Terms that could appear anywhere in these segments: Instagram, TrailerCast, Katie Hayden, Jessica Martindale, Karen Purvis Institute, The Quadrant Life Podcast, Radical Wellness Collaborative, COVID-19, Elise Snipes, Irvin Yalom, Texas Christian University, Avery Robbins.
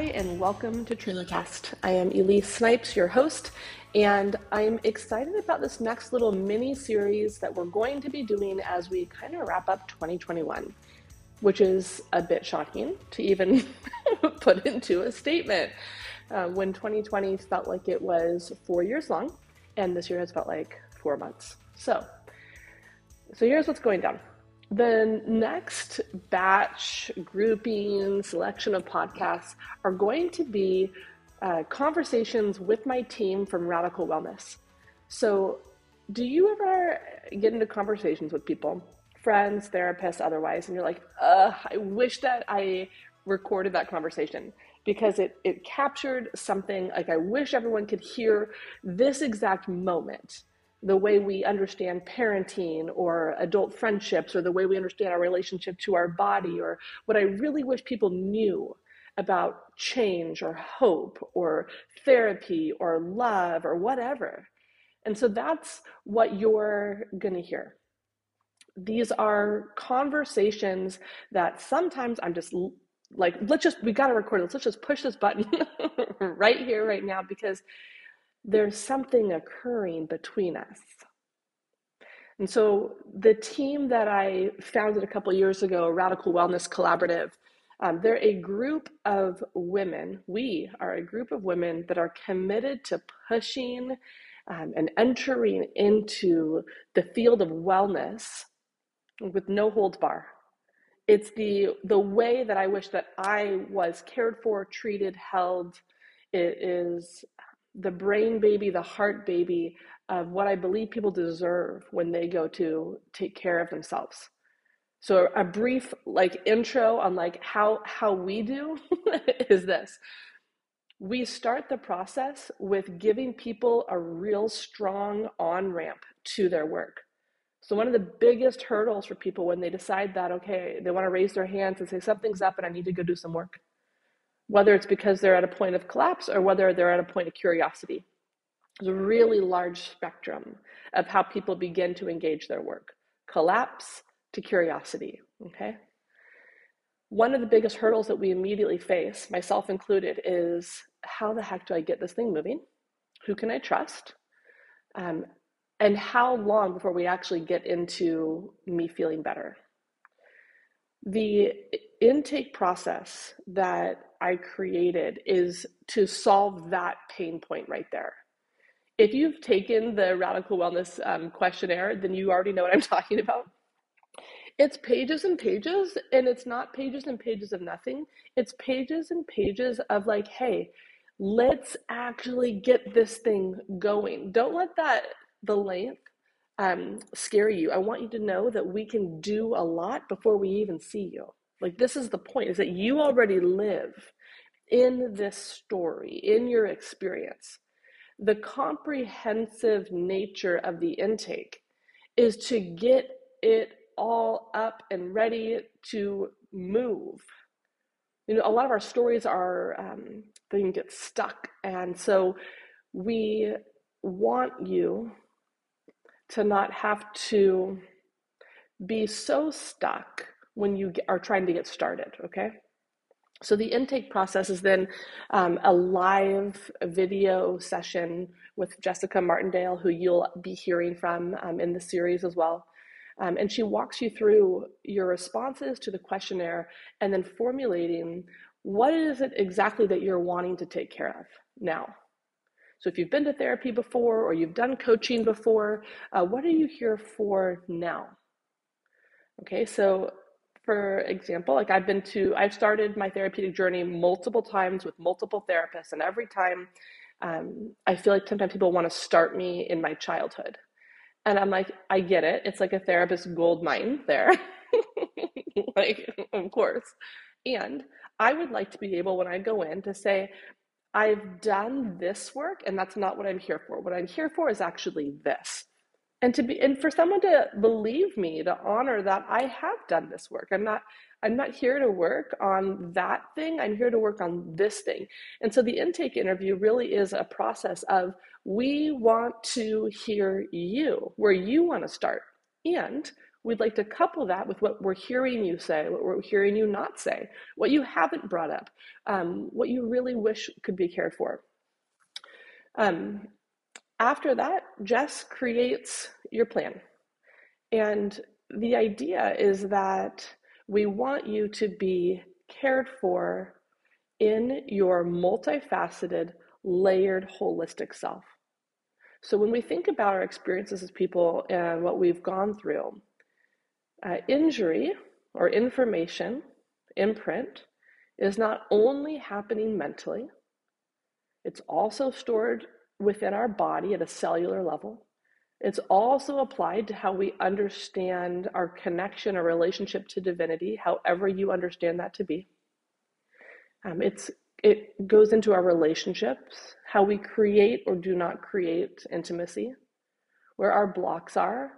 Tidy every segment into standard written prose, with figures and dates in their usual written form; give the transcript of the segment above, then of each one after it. Hi, and welcome to TrailerCast. I am Elise Snipes, your host, and I'm excited about this next little mini series that we're going to be doing as we kind of wrap up 2021, which is a bit shocking to even put into a statement. When 2020 felt like it was 4 years long, and this year has felt like 4 months. So here's what's going down. The next batch, grouping, selection of podcasts are going to be conversations with my team from Radical Wellness. So do you ever get into conversations with people, friends, therapists, otherwise, and you're like, I wish that I recorded that conversation because it captured something, like I wish everyone could hear this exact moment. The way we understand parenting or adult friendships or the way we understand our relationship to our body or what I really wish people knew about change or hope or therapy or love or whatever. And so that's what you're going to hear. These are conversations that sometimes I'm just like, we got to record this. Let's just push this button right here, right now, because there's something occurring between us. And so the team that I founded a couple years ago, Radical Wellness Collaborative, they're a group of women. We are a group of women that are committed to pushing and entering into the field of wellness with no holds barred. It's the way that I wish that I was cared for, treated, held. It is the brain baby, the heart baby of what I believe people deserve when they go to take care of themselves. So a brief intro on how we do is this. We start the process with giving people a real strong on-ramp to their work. So one of the biggest hurdles for people when they decide that, okay, they want to raise their hands and say something's up and I need to go do some work, whether it's because they're at a point of collapse or whether they're at a point of curiosity. There's a really large spectrum of how people begin to engage their work. Collapse to curiosity, okay? One of the biggest hurdles that we immediately face, myself included, is how the heck do I get this thing moving? Who can I trust? And how long before we actually get into me feeling better? The intake process that I created is to solve that pain point right there. If you've taken the Radical Wellness questionnaire, then you already know what I'm talking about. It's pages and pages, and it's not pages and pages of nothing. It's pages and pages of hey, let's actually get this thing going. Don't let the length scare you. I want you to know that we can do a lot before we even see you. This is the point, is that you already live in this story, in your experience. The comprehensive nature of the intake is to get it all up and ready to move. A lot of our stories are, they can get stuck. And so we want you to not have to be so stuck when you are trying to get started, okay? So the intake process is then a live video session with Jessica Martindale, who you'll be hearing from in the series as well. And she walks you through your responses to the questionnaire and then formulating what is it exactly that you're wanting to take care of now. So if you've been to therapy before or you've done coaching before, what are you here for now? Okay, so for example, I've started my therapeutic journey multiple times with multiple therapists, and every time I feel like sometimes people want to start me in my childhood. And I'm like, I get it. It's like a therapist gold mine there, of course. And I would like to be able, when I go in, to say, I've done this work and that's not what I'm here for. What I'm here for is actually this. And for someone to believe me, to honor that I have done this work. I'm not here to work on that thing. I'm here to work on this thing. And so the intake interview really is a process of, we want to hear you, where you want to start. And we'd like to couple that with what we're hearing you say, what we're hearing you not say, what you haven't brought up, what you really wish could be cared for. After that, Jess creates your plan. And the idea is that we want you to be cared for in your multifaceted, layered, holistic self. So when we think about our experiences as people and what we've gone through, injury or information imprint is not only happening mentally, it's also stored within our body at a cellular level. It's also applied to how we understand our connection or relationship to divinity, however you understand that to be. It goes into our relationships, how we create or do not create intimacy, where our blocks are,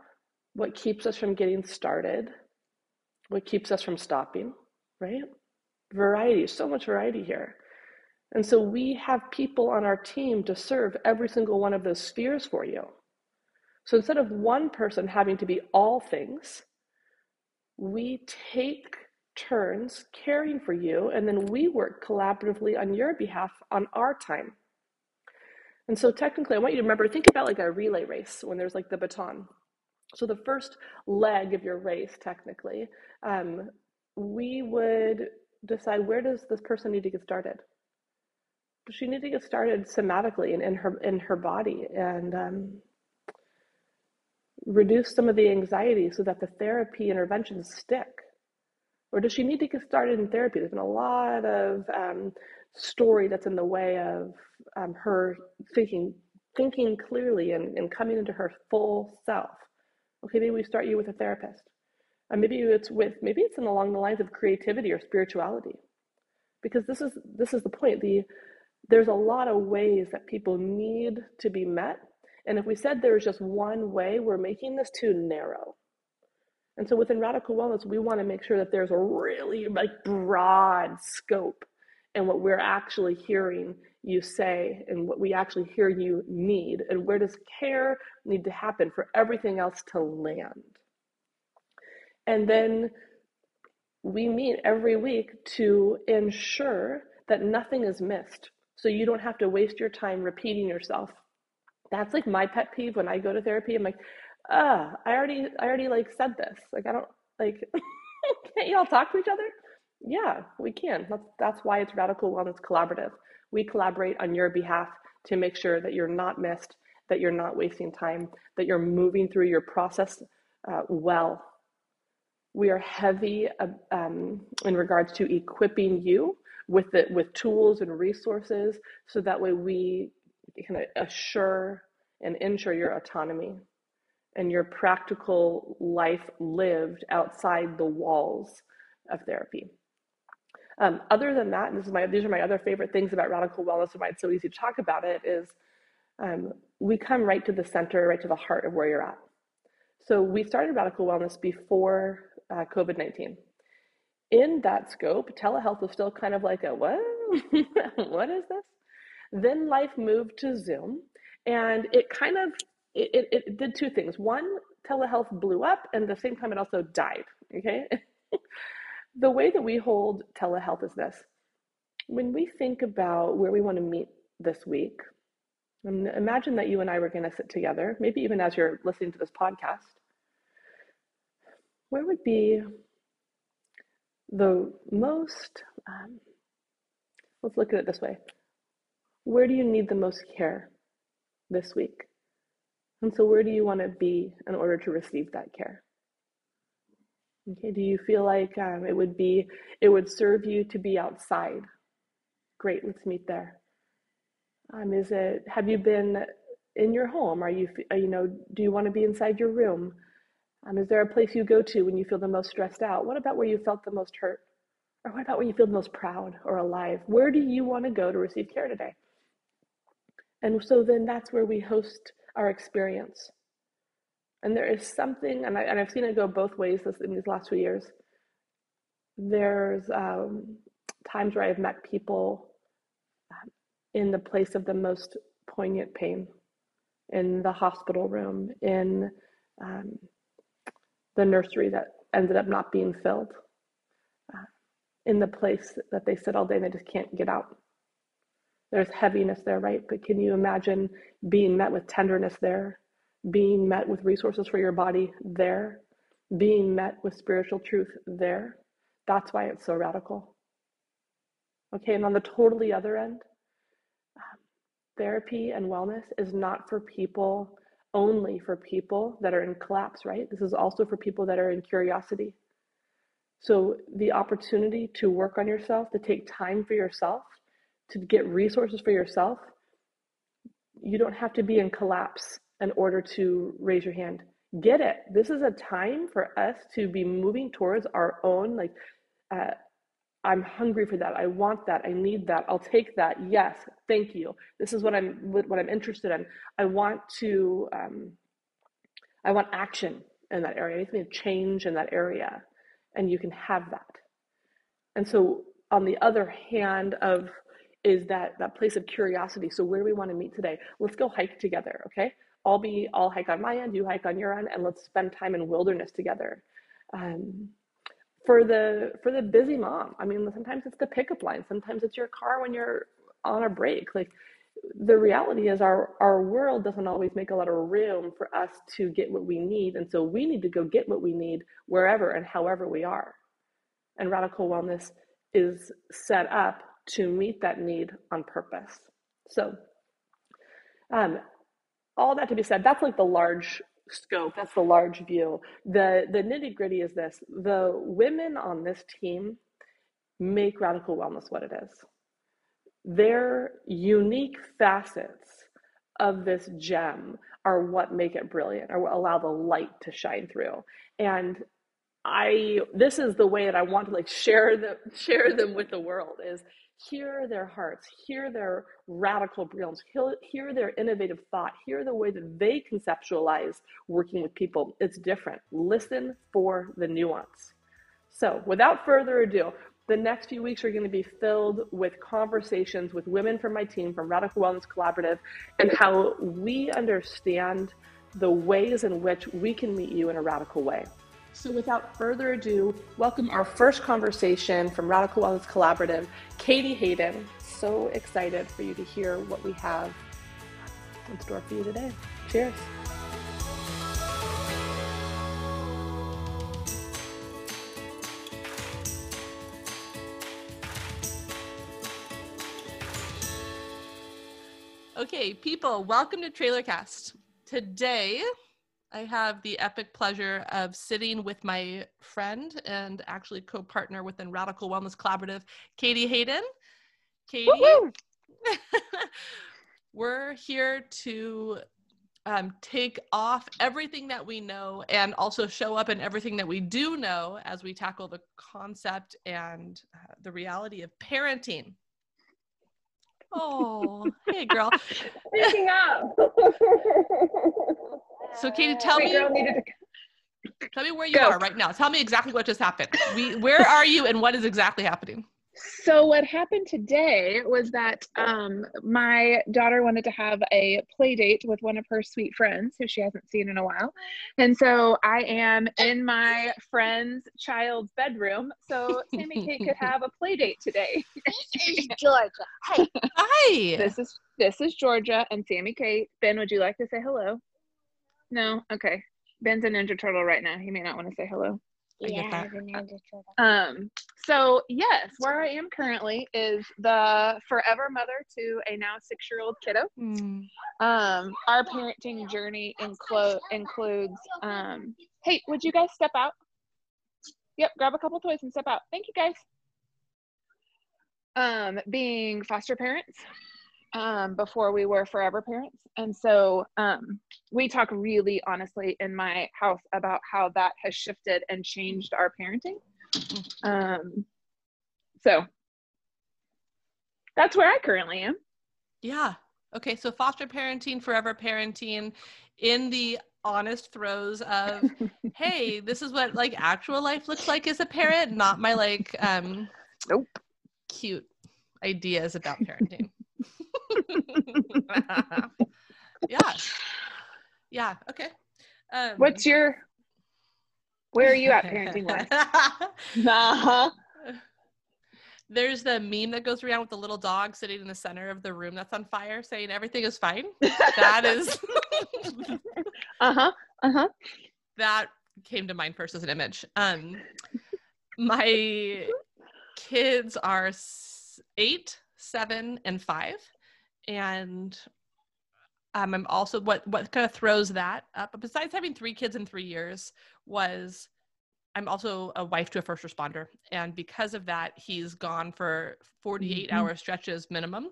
what keeps us from getting started, what keeps us from stopping, right? Variety, so much variety here. And so we have people on our team to serve every single one of those spheres for you. So instead of one person having to be all things, we take turns caring for you, and then we work collaboratively on your behalf on our time. And so technically, I want you to remember, think about like a relay race when there's like the baton. So the first leg of your race, technically, we would decide, where does this person need to get started? Does she need to get started somatically and in her body, and reduce some of the anxiety so that the therapy interventions stick? Or does she need to get started in therapy? There's been a lot of story that's in the way of her thinking clearly and coming into her full self. Okay, maybe we start you with a therapist. Maybe it's along the lines of creativity or spirituality, because this is the point. There's a lot of ways that people need to be met, and if we said there was just one way, we're making this too narrow. And so within Radical Wellness, we want to make sure that there's a really like broad scope in what we're actually hearing you say and what we actually hear you need, and where does care need to happen for everything else to land. And then we meet every week to ensure that nothing is missed, so you don't have to waste your time repeating yourself. That's like my pet peeve when I go to therapy. I'm like, I already like said this. Like, I don't like, can't y'all talk to each other? Yeah, we can. That's why it's Radical Wellness Collaborative. We collaborate on your behalf to make sure that you're not missed, that you're not wasting time, that you're moving through your process well. We are heavy in regards to equipping you with tools and resources, so that way we can assure and ensure your autonomy and your practical life lived outside the walls of therapy. Other than that, and these are my other favorite things about Radical Wellness and why it's so easy to talk about it, is we come right to the center, right to the heart of where you're at. So we started Radical Wellness before COVID-19. In that scope, telehealth was still kind of like a, what? What is this? Then life moved to Zoom, and it kind of, it did two things. One, telehealth blew up, and at the same time, it also died, okay? The way that we hold telehealth is this. When we think about where we want to meet this week, and imagine that you and I were going to sit together, maybe even as you're listening to this podcast, where would be the most, let's look at it this way. Where do you need the most care this week? And so where do you want to be in order to receive that care? Okay, do you feel like it would serve you to be outside? Great, let's meet there. Have you been in your home? Do you want to be inside your room? Is there a place you go to when you feel the most stressed out? What about where you felt the most hurt? Or what about where you feel the most proud or alive? Where do you want to go to receive care today? And so then that's where we host our experience. And there is something, and I've seen it go both ways in these last 2 years. There's times where I've met people in the place of the most poignant pain, in the hospital room, in the nursery that ended up not being filled in the place that they sit all day and they just can't get out. There's heaviness there, right? But can you imagine being met with tenderness there, being met with resources for your body there, being met with spiritual truth there? That's why it's so radical. Okay, and on the totally other end, therapy and wellness is not for people, only for people that are in collapse, right? This is also for people that are in curiosity. So the opportunity to work on yourself, to take time for yourself, to get resources for yourself, you don't have to be in collapse in order to raise your hand. Get it. This is a time for us to be moving towards our own, like, I'm hungry for that. I want that. I need that. I'll take that. Yes. Thank you. This is what I'm interested in. I want action in that area. I need change in that area, and you can have that. And so on the other hand of is that place of curiosity. So where do we want to meet today? Let's go hike together. Okay. I'll hike on my end, you hike on your end, and let's spend time in wilderness together. For the busy mom, I mean, sometimes it's the pickup line. Sometimes it's your car when you're on a break. Like, the reality is our world doesn't always make a lot of room for us to get what we need. And so we need to go get what we need wherever and however we are. And radical wellness is set up to meet that need on purpose. So all that to be said, that's like the large scope, that's the large view. The nitty gritty is this: the women on this team make radical wellness what it is. Their unique facets of this gem are what make it brilliant, or what allow the light to shine through. And this is the way that I want to share them with the world, is hear their hearts, hear their radical brilliance, hear their innovative thought, hear the way that they conceptualize working with people. It's different. Listen for the nuance. So without further ado, the next few weeks are going to be filled with conversations with women from my team, from Radical Wellness Collaborative, and how we understand the ways in which we can meet you in a radical way. So without further ado, welcome our first conversation from Radical Wellness Collaborative, Katie Hayden. So excited for you to hear what we have in store for you today. Cheers. Okay, people, welcome to TrailerCast. Today, I have the epic pleasure of sitting with my friend and actually co-partner within Radical Wellness Collaborative, Katie Hayden. Katie, we're here to take off everything that we know and also show up in everything that we do know as we tackle the concept and the reality of parenting. Oh, hey girl. Speaking up. So Katie, tell me where you are right now. Tell me exactly what just happened. Where are you and what is exactly happening? So what happened today was that my daughter wanted to have a play date with one of her sweet friends who she hasn't seen in a while. And so I am in my friend's child's bedroom so Sammy and Kate could have a play date today. This is Georgia. Hi. Hi. This is Georgia and Sammy Kate. Ben, would you like to say hello? No? Okay. Ben's a Ninja Turtle right now. He may not want to say hello. Yeah, so yes, where I am currently is the forever mother to a now 6-year-old kiddo. Our parenting journey includes hey, would you guys step out? Yep, grab a couple toys and step out. Thank you guys. Being foster parents before we were forever parents. And so we talk really honestly in my house about how that has shifted and changed our parenting. So that's where I currently am. Yeah. Okay. So foster parenting, forever parenting, in the honest throes of, hey, this is what like actual life looks like as a parent, not my like cute ideas about parenting. Yeah. Okay. What's your Where are you at parenting wise? Uh-huh. There's the meme that goes around with the little dog sitting in the center of the room that's on fire saying everything is fine. That is. Uh-huh. Uh-huh. That came to mind first as an image. My kids are 8, 7, and 5. And I'm also, what kind of throws that up, but besides having 3 kids in 3 years, was I'm also a wife to a first responder. And because of that, he's gone for 48 mm-hmm. hour stretches minimum.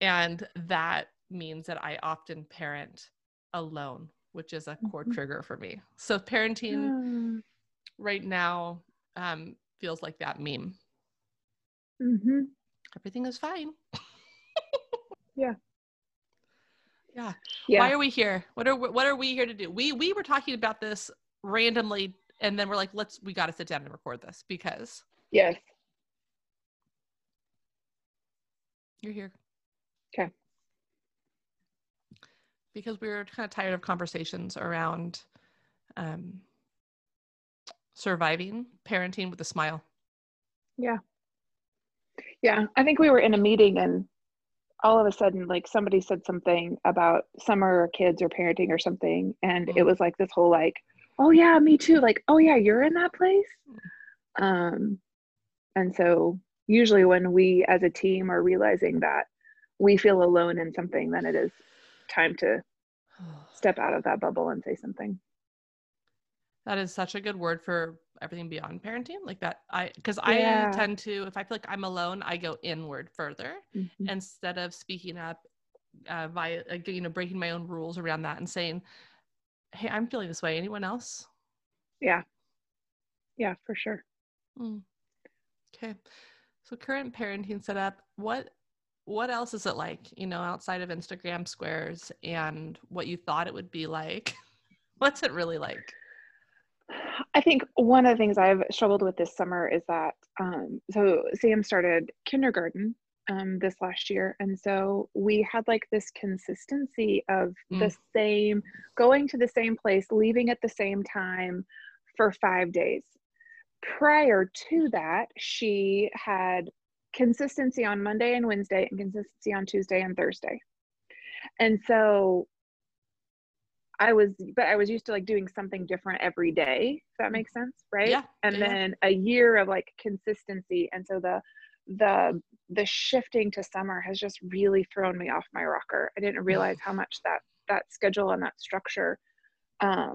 And that means that I often parent alone, which is a core mm-hmm. trigger for me. So parenting right now feels like that meme. Mm-hmm. Everything is fine. Yeah. Yeah. Yeah. Why are we here? What are we here to do? We were talking about this randomly, and then we're like, we got to sit down and record this because yes, you're here. Okay. Because we were kind of tired of conversations around surviving parenting with a smile. Yeah. Yeah. I think we were in a meeting and all of a sudden, like somebody said something about summer or kids or parenting or something. And it was like this whole like, oh yeah, me too. Like, oh yeah, you're in that place. And so usually when we as a team are realizing that we feel alone in something, then it is time to step out of that bubble and say something. That is such a good word for everything beyond parenting, like that. I tend to, if I feel like I'm alone, I go inward further mm-hmm. instead of speaking up via, you know, breaking my own rules around that and saying, hey, I'm feeling this way. Anyone else? Yeah. Yeah, for sure. Mm. Okay. So current parenting setup, what else is it like, you know, outside of Instagram squares and what you thought it would be like? What's it really like? I think one of the things I've struggled with this summer is that, so Sam started kindergarten this last year. And so we had like this consistency of the same, going to the same place, leaving at the same time for 5 days. Prior to that, she had consistency on Monday and Wednesday and consistency on Tuesday and Thursday. And so I was used to like doing something different every day, if that makes sense, right? Yeah, and then a year of like consistency. And so the shifting to summer has just really thrown me off my rocker. I didn't realize how much that schedule and that structure, I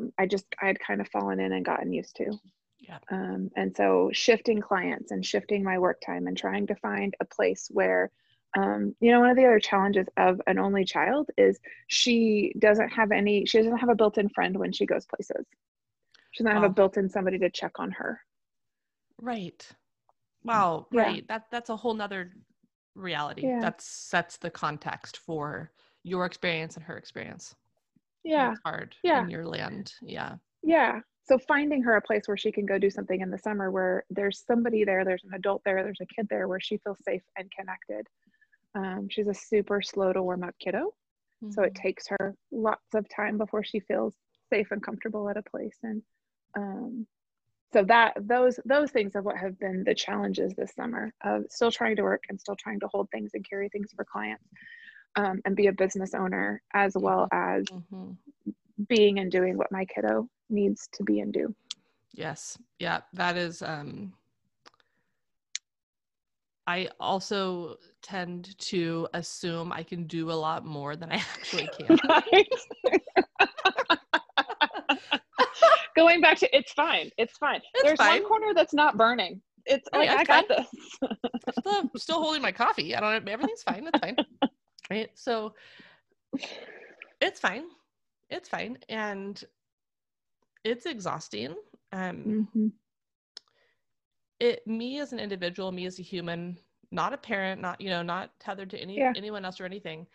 had kind of fallen in and gotten used to. Yeah. And so shifting clients and shifting my work time and trying to find a place where you know, one of the other challenges of an only child is she doesn't have a built-in friend when she goes places. She doesn't have a built-in somebody to check on her. Right. Wow. Yeah. Right. That's a whole nother reality. Yeah. That's the context for your experience and her experience. Yeah. It's hard in your land. Yeah. Yeah. So finding her a place where she can go do something in the summer where there's somebody there, there's an adult there, there's a kid there where she feels safe and connected. She's a super slow to warm up kiddo. Mm-hmm. So it takes her lots of time before she feels safe and comfortable at a place. And so those things are what have been the challenges this summer of still trying to work and still trying to hold things and carry things for clients and be a business owner as well as mm-hmm. being and doing what my kiddo needs to be and do. Yes. Yeah. That is, I also tend to assume I can do a lot more than I actually can. Going back to it's fine. There's one corner that's not burning. It's like, I got this. Still holding my coffee. Everything's fine. It's fine. Right. So it's fine. And it's exhausting. Mm-hmm. Me as an individual, me as a human, not a parent, not, you know, not tethered to anyone else or anything.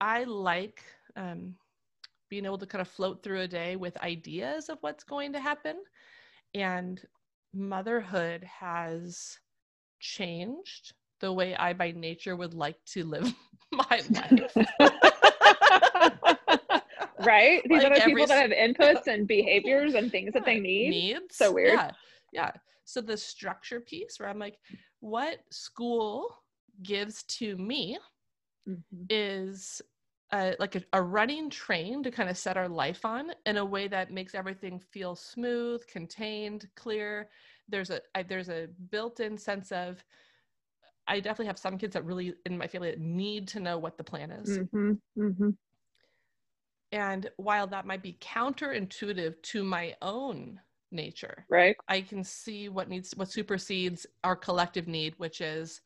I like being able to kind of float through a day with ideas of what's going to happen. And motherhood has changed the way I by nature would like to live my life. right? These like other people that have inputs and behaviors and things that they need. Needs. So weird. Yeah. Yeah. So the structure piece where I'm like, what school gives to me is like a running train to kind of set our life on in a way that makes everything feel smooth, contained, clear. There's a built-in sense of, I definitely have some kids that really in my family that need to know what the plan is. Mm-hmm, mm-hmm. And while that might be counterintuitive to my own nature, right? I can see what supersedes our collective need, which is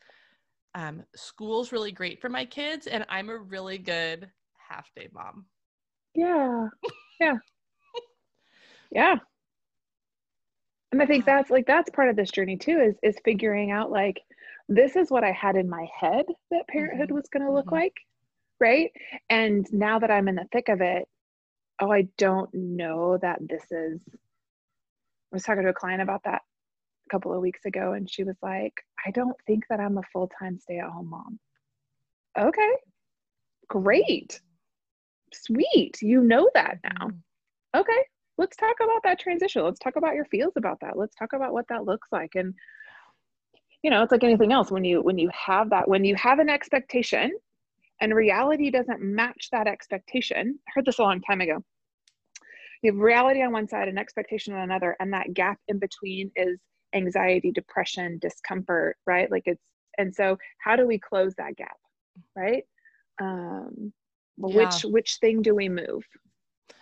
school's really great for my kids, and I'm a really good half-day mom. Yeah, yeah, yeah. And I think that's part of this journey too, is figuring out like, this is what I had in my head that parenthood was going to look like, right? And now that I'm in the thick of it, oh, I don't know that this is, I was talking to a client about that a couple of weeks ago, and she was like, I don't think that I'm a full-time stay-at-home mom. Okay, great, sweet, you know that now. Okay, let's talk about that transition. Let's talk about your feels about that. Let's talk about what that looks like. And you know, it's like anything else. When you have that, when you have an expectation and reality doesn't match that expectation, I heard this a long time ago. You have reality on one side and expectation on another, and that gap in between is anxiety, depression, discomfort, right? Like it's, and so how do we close that gap, right? Which thing do we move,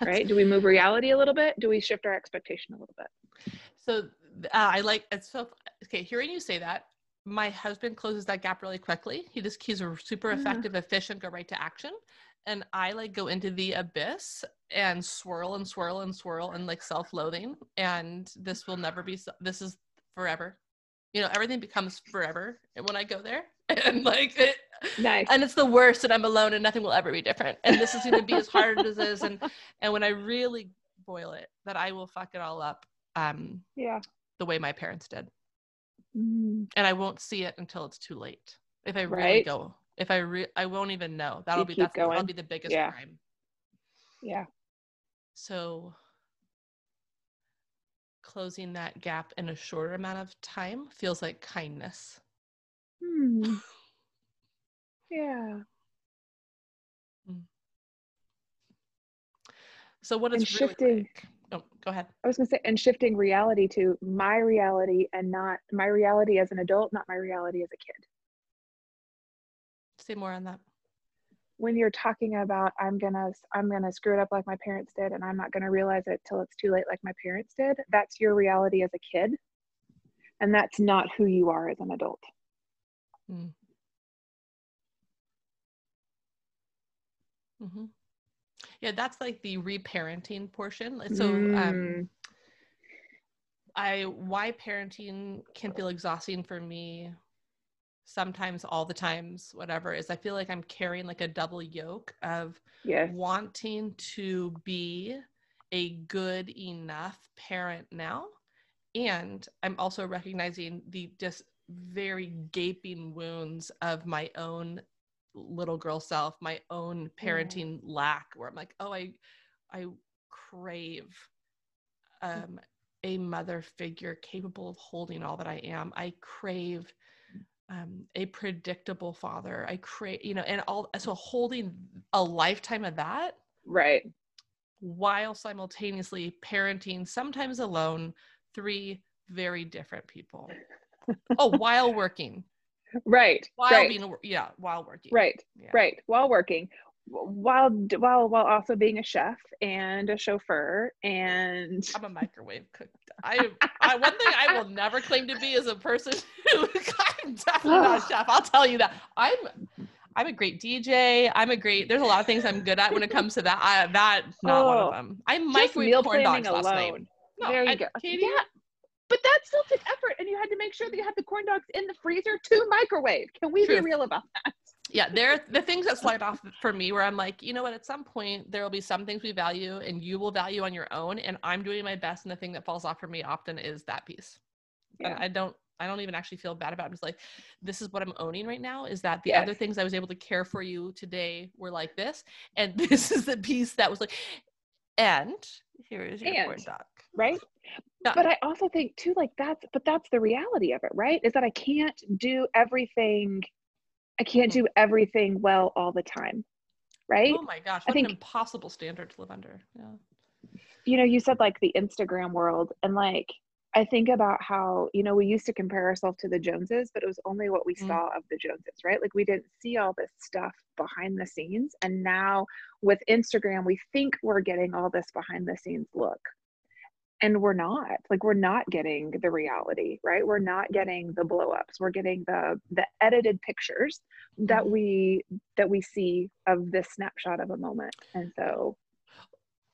right? Do we move reality a little bit? Do we shift our expectation a little bit? So I like, it's so, okay, hearing you say that, my husband closes that gap really quickly. He's super effective, efficient, go right to action. And I like go into the abyss and swirl and swirl and swirl and like self-loathing. And this will never be, this is forever. You know, everything becomes forever when I go there. And like, and it's the worst, and I'm alone, and nothing will ever be different. And this is going to be as hard as it is. And when I really boil it, that I will fuck it all up. The way my parents did. And I won't see it until it's too late. If I really go, I won't even know. That'll be the biggest crime. Yeah. So closing that gap in a shorter amount of time feels like kindness. Yeah. So what is shifting? Really oh, go ahead. I was going to say, and shifting reality to my reality, and not my reality as an adult, not my reality as a kid. Say more on that. When you're talking about, I'm gonna screw it up like my parents did, and I'm not gonna realize it till it's too late like my parents did. That's your reality as a kid, and that's not who you are as an adult. Mm-hmm. Yeah, that's like the reparenting portion. So why parenting can feel exhausting for me sometimes, all the times, whatever, is I feel like I'm carrying like a double yoke of wanting to be a good enough parent now. And I'm also recognizing the just very gaping wounds of my own little girl self, my own parenting lack, where I'm like, oh, I crave a mother figure capable of holding all that I am. I crave a predictable father. I crave, you know, and all, so holding a lifetime of that, right, while simultaneously parenting, sometimes alone, 3 very different people. While working. Right. While also being a chef and a chauffeur, and I'm a microwave cook. I one thing I will never claim to be is a person who I'm definitely not a chef. I'll tell you that. I'm a great DJ. There's a lot of things I'm good at when it comes to that. That's not one of them. I microwave corn dogs last night. No, there you go. Katie, yeah. But that still took effort, and you had to make sure that you had the corn dogs in the freezer to microwave. Can we be real about that? Yeah, there are the things that slide off for me where I'm like, you know what, at some point there will be some things we value and you will value on your own, and I'm doing my best, and the thing that falls off for me often is that piece. Yeah. I don't even actually feel bad about it. I'm just like, this is what I'm owning right now, is that the other things I was able to care for you today were like this, and this is the piece that was like, And here is your porn doc. Right? Done. But I also think too, like that's the reality of it, right? Is that I can't do everything. I can't do everything well all the time. Right? Oh my gosh. What an impossible standard to live under. Yeah. You know, you said like the Instagram world, and like, I think about how, you know, we used to compare ourselves to the Joneses, but it was only what we saw of the Joneses, right? Like we didn't see all this stuff behind the scenes. And now with Instagram, we think we're getting all this behind the scenes look. And we're not. Like we're not getting the reality, right? We're not getting the blow ups. We're getting the edited pictures that we see of this snapshot of a moment. And so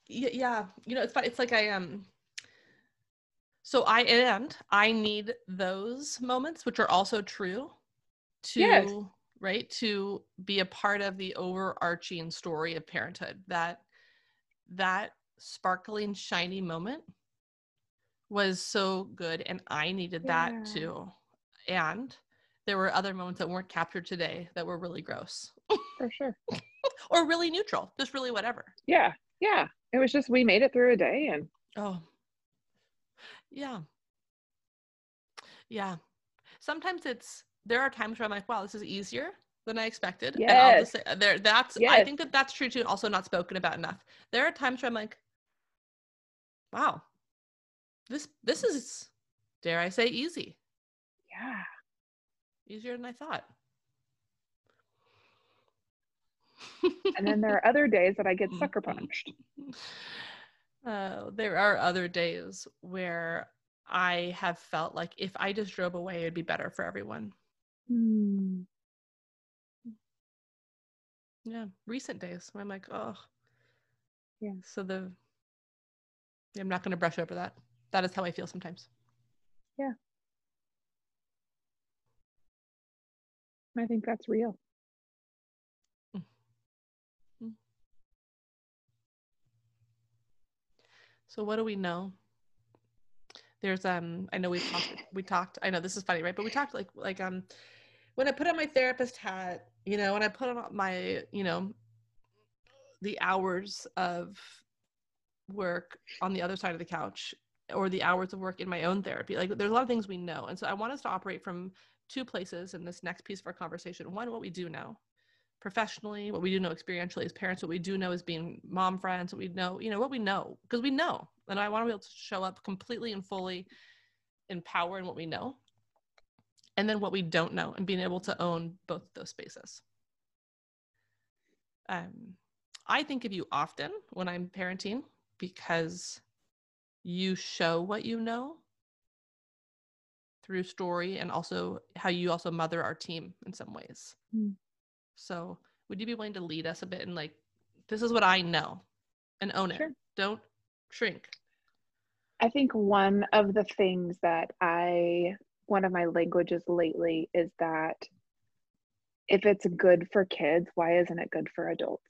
yeah, you know, it's funny. It's like I need those moments, which are also true to, right, to be a part of the overarching story of parenthood. That sparkling, shiny moment was so good. And I needed that too. And there were other moments that weren't captured today that were really gross. For sure. Or really neutral, just really whatever. Yeah. Yeah. It was just, we made it through a day and. Oh. Yeah. Yeah. Sometimes there are times where I'm like, wow, this is easier than I expected. Yes. And I'll just say, I think that's true too. Also not spoken about enough. There are times where I'm like, wow, this is, dare I say, easy. Yeah. Easier than I thought. And then there are other days that I get sucker punched. There are other days where I have felt like if I just drove away, it'd be better for everyone. Mm. Yeah. Recent days where I'm like, oh. Yeah. So I'm not going to brush over that. That is how I feel sometimes. Yeah. I think that's real. Mm-hmm. So what do we know? There's, I know we talked, I know this is funny, right? But we talked like, when I put on my therapist hat, you know, when I put on my, you know, the hours of work on the other side of the couch, or the hours of work in my own therapy. Like there's a lot of things we know. And so I want us to operate from two places in this next piece of our conversation. One, what we do know professionally, what we do know experientially as parents, what we do know as being mom friends, what we know, you know, what we know, because we know. And I want to be able to show up completely and fully in power in what we know. And then what we don't know, and being able to own both those spaces. I think of you often when I'm parenting, because you show what you know through story, and also how you also mother our team in some ways. Mm. So would you be willing to lead us a bit and like, this is what I know, and own it. Sure. Don't shrink. I think one of my languages lately is that if it's good for kids, why isn't it good for adults?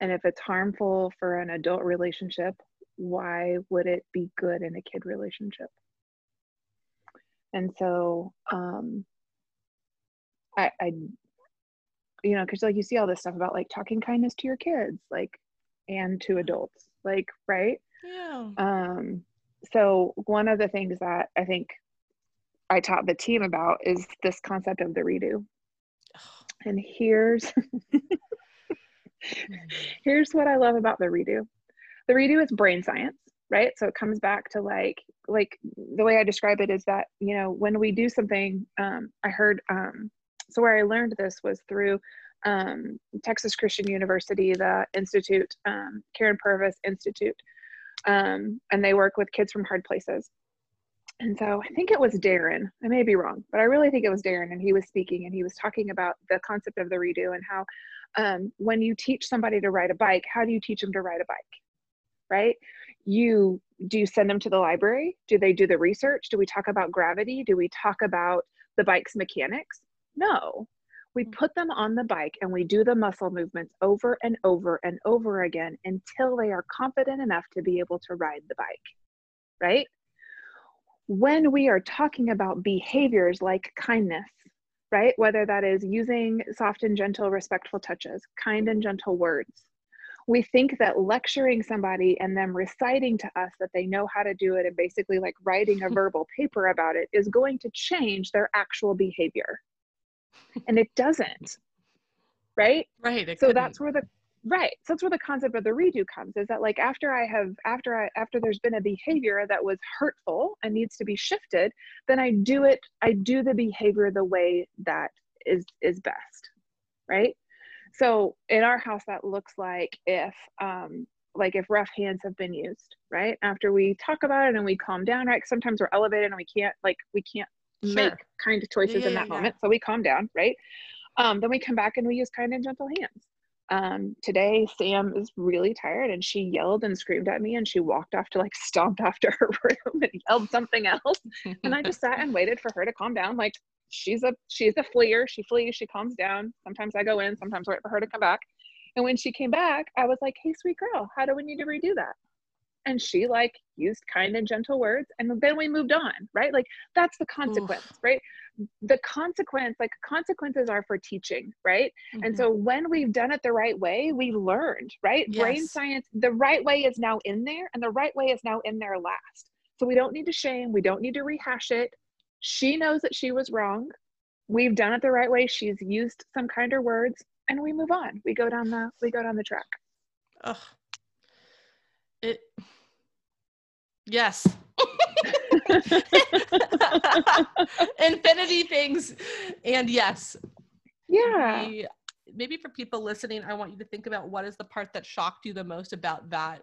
And if it's harmful for an adult relationship, why would it be good in a kid relationship? And so, I you know, because like you see all this stuff about like talking kindness to your kids, like, and to adults, like, right? Yeah. So one of the things that I think I taught the team about is this concept of the redo. And here's what I love about the redo. The redo is brain science, right? So it comes back to like the way I describe it is that, you know, when we do something, I heard, so where I learned this was through Texas Christian University, the Institute, Karen Purvis Institute, and they work with kids from hard places. And so I think it was Darren, I may be wrong, but I really think it was Darren, and he was speaking and he was talking about the concept of the redo and how when you teach somebody to ride a bike, how do you teach them to ride a bike, right? Do you send them to the library? Do they do the research? Do we talk about gravity? Do we talk about the bike's mechanics? No, we put them on the bike and we do the muscle movements over and over and over again until they are confident enough to be able to ride the bike, right? When we are talking about behaviors like kindness, right? Whether that is using soft and gentle, respectful touches, kind and gentle words. We think that lecturing somebody and them reciting to us that they know how to do it and basically like writing a verbal paper about it is going to change their actual behavior. And it doesn't, right? Right. So that's where the, right. So that's where the concept of the redo comes, is that like after there's been a behavior that was hurtful and needs to be shifted, then I do the behavior the way that is best, right? So in our house, that looks like if rough hands have been used, right? After we talk about it and we calm down, right? Sometimes we're elevated and we can't sure. make kind of choices in that moment. So we calm down, right? Then we come back and we use kind and gentle hands. Today, Sam is really tired and she yelled and screamed at me and she walked off to like stomped after her room and yelled something else. And I just sat and waited for her to calm down. Like she's a fleer. She flees, she calms down. Sometimes I go in, sometimes wait for her to come back. And when she came back, I was like, hey, sweet girl, how do we need to redo that? And she like used kind and gentle words, and then we moved on, right? Like that's the consequence, oof. Right? The consequence, like consequences are for teaching, right? Mm-hmm. And so when we've done it the right way, we learned, right? Yes. Brain science, the right way is now in there, and the right way is now in there last. So we don't need to shame, we don't need to rehash it. She knows that she was wrong. We've done it the right way. She's used some kinder words, and we move on. We go down the track. Ugh. It, yes. Infinity things and yes. Yeah. Maybe for people listening, I want you to think about what is the part that shocked you the most about that.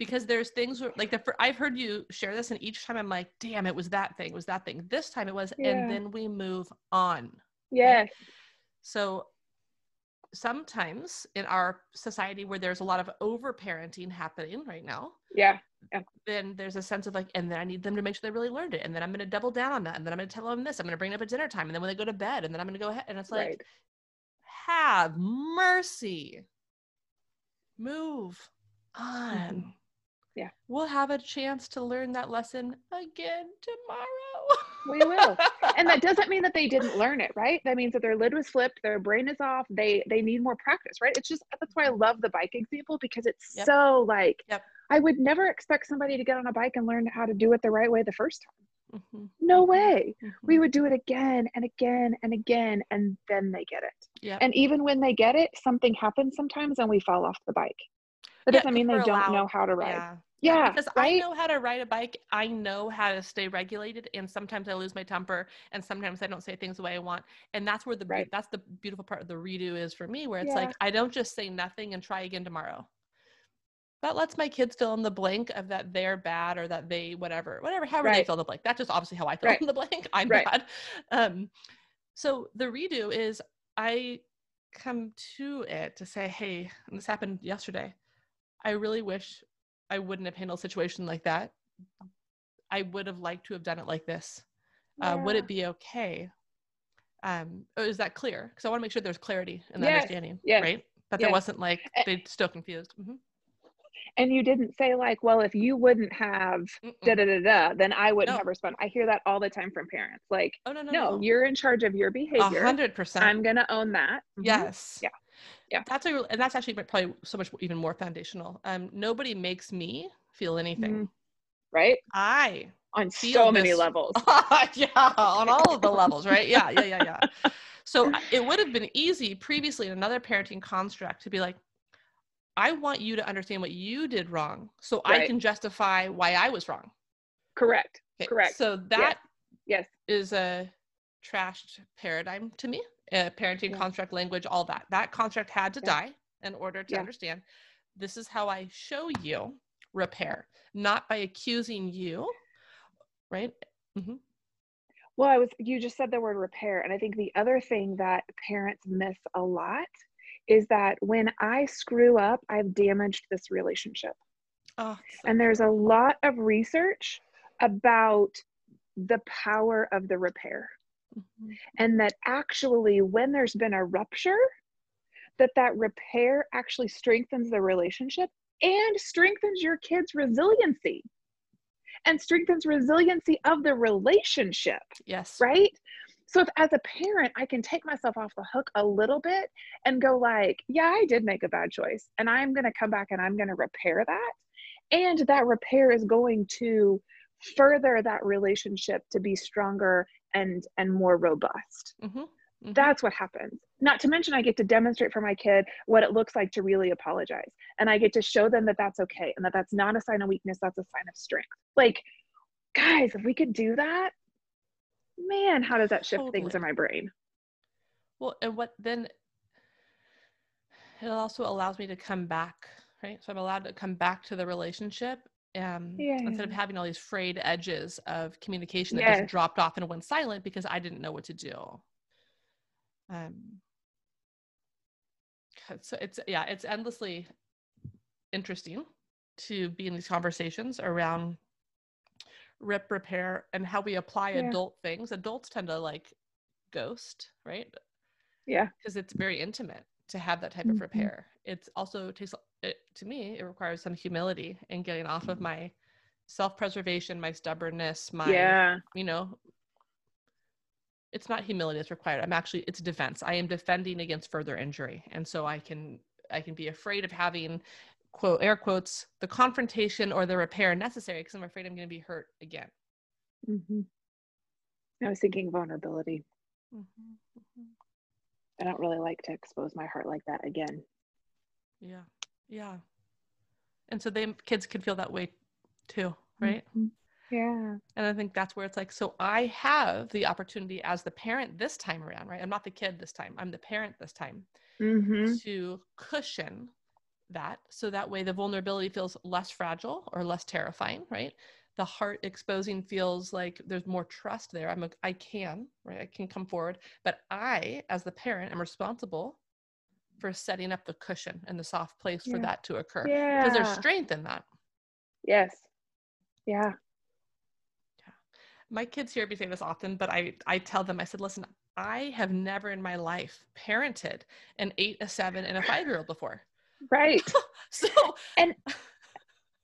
Because there's things where, like I've heard you share this, and each time I'm like, damn, it was that thing. This time it was, yeah. And then we move on. Yes. Right? So sometimes in our society where there's a lot of overparenting happening right now, yeah, then there's a sense of like, and then I need them to make sure they really learned it, and then I'm going to double down on that, and then I'm going to tell them this, I'm going to bring it up at dinner time, and then when they go to bed, and then I'm going to go ahead, and it's like, right. Have mercy, move on. Mm-hmm. Yeah, we'll have a chance to learn that lesson again tomorrow. We will. And that doesn't mean that they didn't learn it, right? That means that their lid was flipped, their brain is off, they need more practice, right? It's just, that's why I love the bike example, because it's yep. so like, yep. I would never expect somebody to get on a bike and learn how to do it the right way the first time. Mm-hmm. No way. Mm-hmm. We would do it again and again and again, and then they get it. Yep. And even when they get it, something happens sometimes and we fall off the bike. That doesn't mean they don't know how to ride. Yeah. Yeah, because right? I know how to ride a bike. I know how to stay regulated, and sometimes I lose my temper, and sometimes I don't say things the way I want, and that's where the right. That's the beautiful part of the redo is for me, where it's yeah. like I don't just say nothing and try again tomorrow. That lets my kids fill in the blank of that they're bad or that they whatever however right. they fill the blank. That's just obviously how I fill right. in the blank. I'm right. bad. So the redo is I come to it to say, hey, and this happened yesterday. I really wish I wouldn't have handled a situation like that. I would have liked to have done it like this. Yeah. Would it be okay? Is that clear? Because I want to make sure there's clarity in the yes. understanding, yes. right? That yes. there wasn't like, they're still confused. Mm-hmm. And you didn't say like, well, if you wouldn't have da-da-da-da, then I wouldn't no. have responded. I hear that all the time from parents. Like, oh, no, you're in charge of your behavior. 100%. I'm going to own that. Mm-hmm. Yes. Yeah. Yeah. And that's actually probably so much even more foundational. Nobody makes me feel anything. Mm-hmm. Right? I on so many levels. Yeah, on all of the levels, right? Yeah. So it would have been easy previously in another parenting construct to be like, I want you to understand what you did wrong so right. I can justify why I was wrong. Correct. Okay. Correct. So that yes. is a trashed paradigm to me. Parenting yeah. construct, language, all that. That construct had to yeah. die in order to yeah. understand. This is how I show you repair, not by accusing you, right? Mm-hmm. Well, you just said the word repair. And I think the other thing that parents miss a lot is that when I screw up, I've damaged this relationship. Oh, so and there's a lot of research about the power of the repair. Mm-hmm. And that actually when there's been a rupture, that repair actually strengthens the relationship and strengthens your kids' resiliency and strengthens resiliency of the relationship. Yes. Right? So if as a parent, I can take myself off the hook a little bit and go like, yeah, I did make a bad choice and I'm going to come back and I'm going to repair that. And that repair is going to further that relationship to be stronger and more robust. Mm-hmm. Mm-hmm. That's what happens. Not to mention, I get to demonstrate for my kid what it looks like to really apologize. And I get to show them that that's okay. And that that's not a sign of weakness. That's a sign of strength. Like, guys, if we could do that, man, how does that shift totally. Things in my brain? Well, and what then, it also allows me to come back, right? So I'm allowed to come back to the relationship. Instead of having all these frayed edges of communication that just dropped off and went silent because I didn't know what to do. So it's endlessly interesting to be in these conversations around rip, repair, and how we apply adult things. Adults tend to like ghost, right? Yeah. Because it's very intimate to have that type of repair. It's also takes, to me, it requires some humility and getting off of my self-preservation, my stubbornness, my, you know, it's not humility that's required. It's defense. I am defending against further injury. And so I can be afraid of having quote, air quotes, the confrontation or the repair necessary because I'm afraid I'm going to be hurt again. Mm-hmm. I was thinking vulnerability. Mm-hmm. Mm-hmm. I don't really like to expose my heart like that again. Yeah. Yeah. And so kids can feel that way too, right? Mm-hmm. Yeah. And I think that's where it's like, so I have the opportunity as the parent this time around, right? I'm not the kid this time. I'm the parent this time to cushion that. So that way the vulnerability feels less fragile or less terrifying, right? The heart exposing feels like there's more trust there. I can come forward, but I, as the parent, am responsible for setting up the cushion and the soft place for that to occur because there's strength in that. Yes. Yeah. My kids hear me say this often, but I tell them, I said, listen, I have never in my life parented an 8, a 7, and a 5-year-old before. Right. So and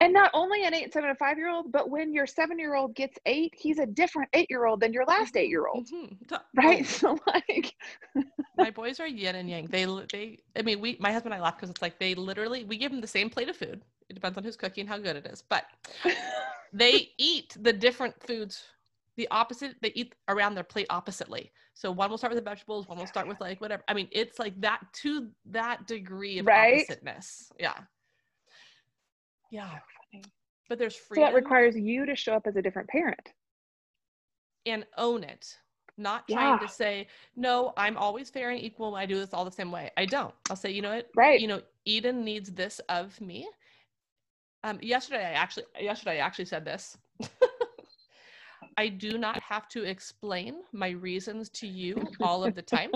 not only an 8, 7, and a 5-year-old, but when your 7-year-old gets 8, he's a different 8-year-old than your last 8-year-old. Mm-hmm. Right. So like my boys are yin and yang. My husband and I laugh because it's like we give them the same plate of food. It depends on who's cooking, how good it is, but they eat the different foods. The opposite, they eat around their plate oppositely. So one will start with the vegetables, one will start with like whatever. I mean, it's like that to that degree of oppositeness. Yeah. Yeah. But there's freedom. So that requires you to show up as a different parent. And own it. Not trying to say, no, I'm always fair and equal. I do this all the same way. I don't. I'll say, you know what? Right. You know, Eden needs this of me. Yesterday I actually said this. I do not have to explain my reasons to you all of the time.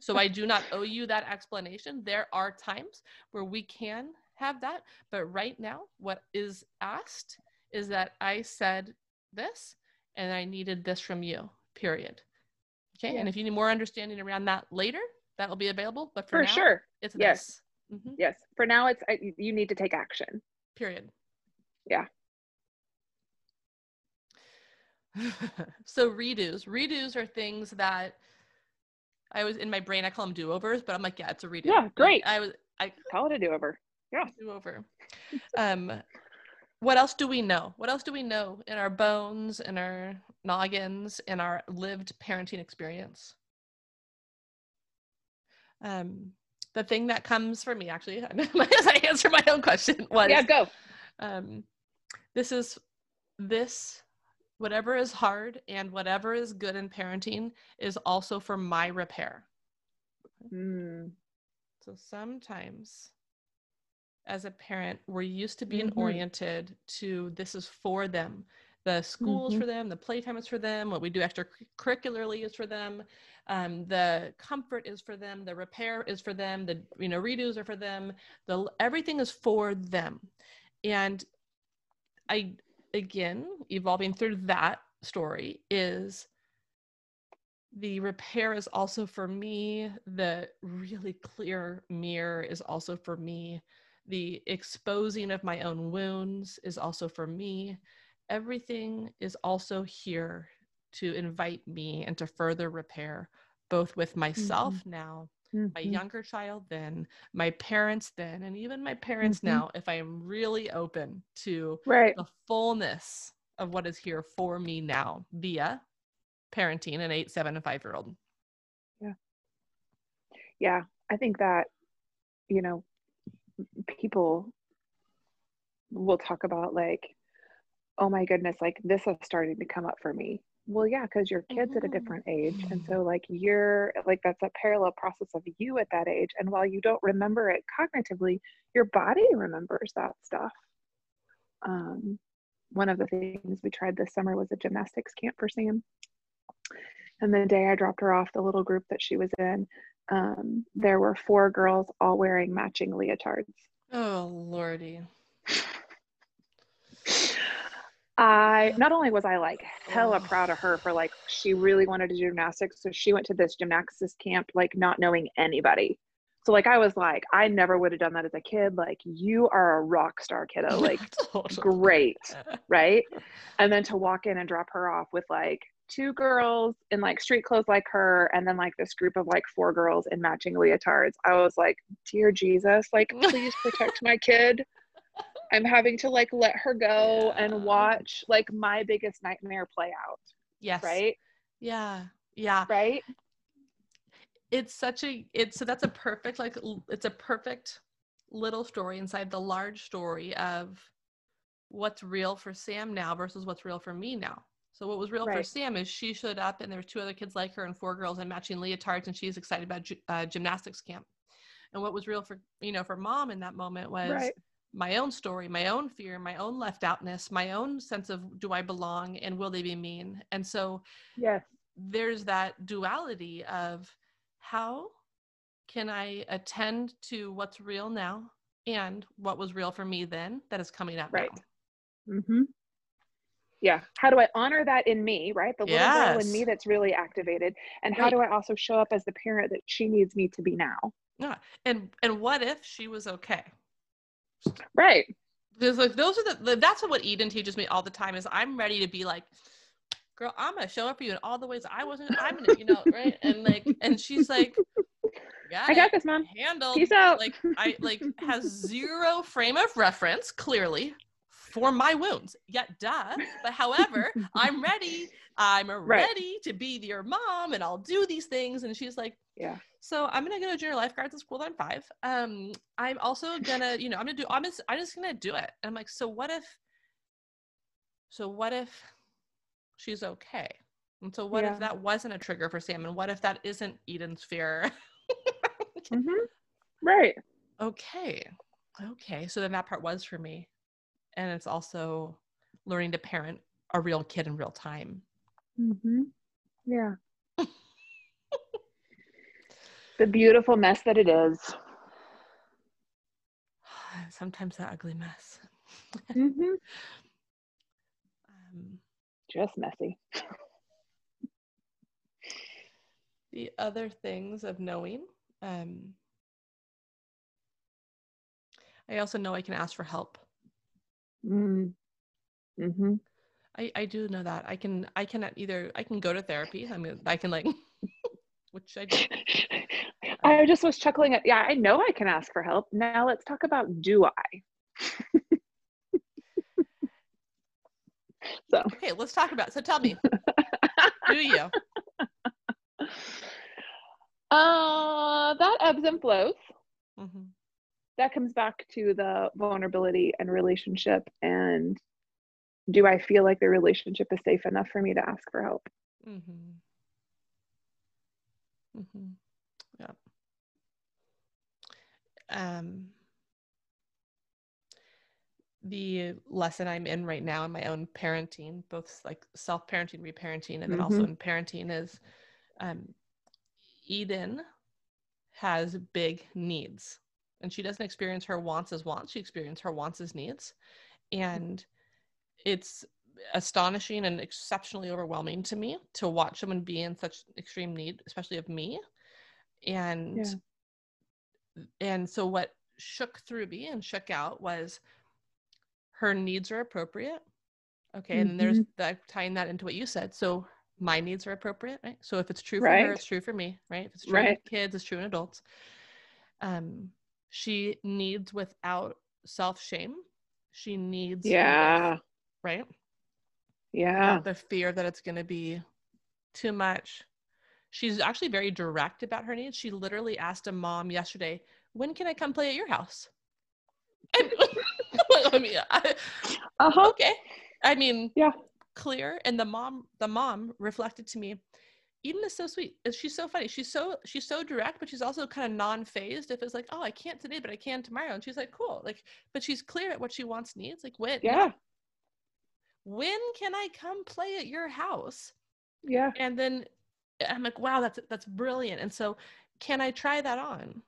So I do not owe you that explanation. There are times where we can have that. But right now, what is asked is that I said this and I needed this from you, period. Okay. Yeah. And if you need more understanding around that later, that will be available. But for now, sure. It's yes. This. Mm-hmm. Yes. For now, you need to take action. Period. Yeah. So redos are things that I was in my brain, I call them do-overs, but I'm like, yeah, it's a redo. Yeah, great. I call it a do-over. Yeah. Do-over. What else do we know? What else do we know in our bones, in our noggins, in our lived parenting experience? The thing that comes for me, actually, as I answer my own question was, yeah, go. Whatever is hard and whatever is good in parenting is also for my repair. Mm. So sometimes as a parent, we're used to being oriented to this is for them. The school's for them, the playtime is for them, what we do extracurricularly is for them, the comfort is for them, the repair is for them, the redos are for them, everything is for them. And again, evolving through that story is the repair is also for me. The really clear mirror is also for me. The exposing of my own wounds is also for me. Everything is also here to invite me into further repair, both with myself now, my younger child then, my parents then, and even my parents now, if I am really open to the fullness of what is here for me now via parenting an 8, 7, and 5-year-old. Yeah. Yeah. I think that, you know, people will talk about like, oh my goodness, like this is starting to come up for me. Well, yeah, because your kid's at a different age. And so like you're like, that's a parallel process of you at that age. And while you don't remember it cognitively, your body remembers that stuff. One of the things we tried this summer was a gymnastics camp for Sam. And the day I dropped her off, the little group that she was in, there were 4 girls all wearing matching leotards. Oh, Lordy. Not only was I like hella proud of her for like, she really wanted to do gymnastics. So she went to this gymnastics camp, like not knowing anybody. So like, I was like, I never would have done that as a kid. Like you are a rock star, kiddo, like great. Right. And then to walk in and drop her off with like 2 girls in like street clothes like her, and then like this group of like 4 girls in matching leotards. I was like, dear Jesus, like please protect my kid. I'm having to like let her go and watch like my biggest nightmare play out. Yes. Right? Yeah. Yeah. Right? It's such a, it's, so that's a perfect, like it's a perfect little story inside the large story of what's real for Sam now versus what's real for me now. So what was real for Sam is she showed up and there were 2 other kids like her and 4 girls in matching leotards, and she's excited about gymnastics camp. And what was real for, you know, for mom in that moment was my own story, my own fear, my own left outness, my own sense of do I belong and will they be mean? And so there's that duality of how can I attend to what's real now and what was real for me then that is coming up now. Yeah. How do I honor that in me, right? The little girl in me that's really activated. And how do I also show up as the parent that she needs me to be now? Yeah. And what if she was okay? Like, those are the, that's what Eden teaches me all the time is I'm ready to be like, girl, I'm going to show up for you in all the ways I wasn't, I'm going to, you know, right. And like, and she's like, I got this, mom. Handled. Peace out. Like, I like has 0 frame of reference clearly for my wounds. Duh. But however, I'm ready. I'm ready to be your mom and I'll do these things. And she's like, so I'm going to go to junior lifeguards at school that I'm 5. I'm also going to, you know, I'm just going to do it. And I'm like, so what if she's okay? And so what if that wasn't a trigger for Sam? And what if that isn't Eden's fear? Okay. So then that part was for me. And it's also learning to parent a real kid in real time. Yeah. The beautiful mess that it is. Sometimes that ugly mess. Just messy. The other things of knowing. I also know I can ask for help. I do know that I can go to therapy. I mean, I can like, which I do. I just was chuckling at, I know I can ask for help. Now let's talk about, do I? So, okay, let's talk about, so tell me, do you? That ebbs and flows. That comes back to the vulnerability and relationship. And do I feel like the relationship is safe enough for me to ask for help? Yeah. The lesson I'm in right now in my own parenting, both like self-parenting, reparenting, and then also in parenting is Eden has big needs and she doesn't experience her wants as wants. She experiences her wants as needs. And it's astonishing and exceptionally overwhelming to me to watch someone be in such extreme need, especially of me. And so what shook through me and shook out was her needs are appropriate. Okay. And there's that, tying that into what you said. So my needs are appropriate, right? So if it's true for her, it's true for me, right? If it's true in kids, it's true in adults. She needs without self-shame. She needs relief, right? Without the fear that it's going to be too much. She's actually very direct about her needs. She literally asked a mom yesterday, when can I come play at your house? I mean, okay. I mean, clear. And the mom reflected to me, Eden is so sweet. She's so funny. She's so direct, but she's also kind of non-phased. If it's like, oh, I can't today, but I can tomorrow. And she's like, cool. Like, but she's clear at what she wants, needs. Like, when? Yeah. When can I come play at your house? Yeah. And then I'm like, wow, that's brilliant. And so, can I try that on?